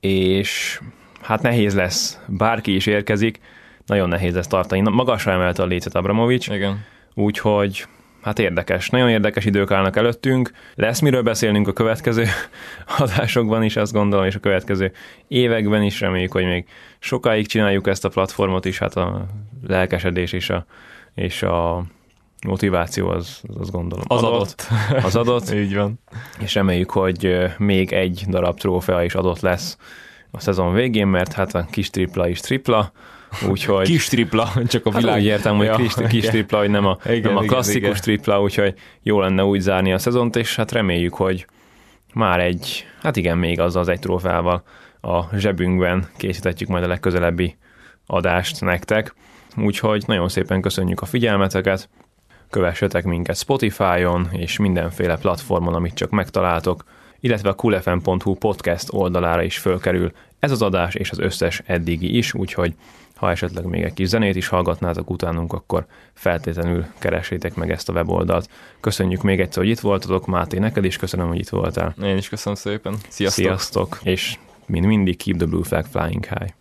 És hát nehéz lesz, bárki is érkezik, nagyon nehéz lesz tartani. Magasra emelte a lécet Abramovics, igen. Úgyhogy hát érdekes, nagyon érdekes idők állnak előttünk. Lesz miről beszélnünk a következő adásokban is, azt gondolom, és a következő években is. Reméljük, hogy még sokáig csináljuk ezt a platformot is, hát a lelkesedés és a motiváció az azt gondolom. Az adott. Így van. És reméljük, hogy még egy darab trófea is adott lesz a szezon végén, mert hát van kis tripla is tripla. Úgyhogy... Kis tripla, csak a világ. Hát úgy értem, hogy kis tripla, hogy nem a klasszikus tripla, úgyhogy jó lenne úgy zárni a szezont, és hát reméljük, hogy már még az egy trófeával a zsebünkben készíthetjük majd a legközelebbi adást nektek. Úgyhogy nagyon szépen köszönjük a figyelmeteket, kövessetek minket Spotify-on és mindenféle platformon, amit csak megtaláltok, illetve a coolfm.hu podcast oldalára is fölkerül ez az adás és az összes eddigi is, úgyhogy ha esetleg még egy kis zenét is hallgatnátok utánunk, akkor feltétlenül keresétek meg ezt a weboldalt. Köszönjük még egyszer, hogy itt voltatok. Máté, neked is köszönöm, hogy itt voltál. Én is köszönöm szépen. Sziasztok! És mint mindig, keep the blue flag flying high.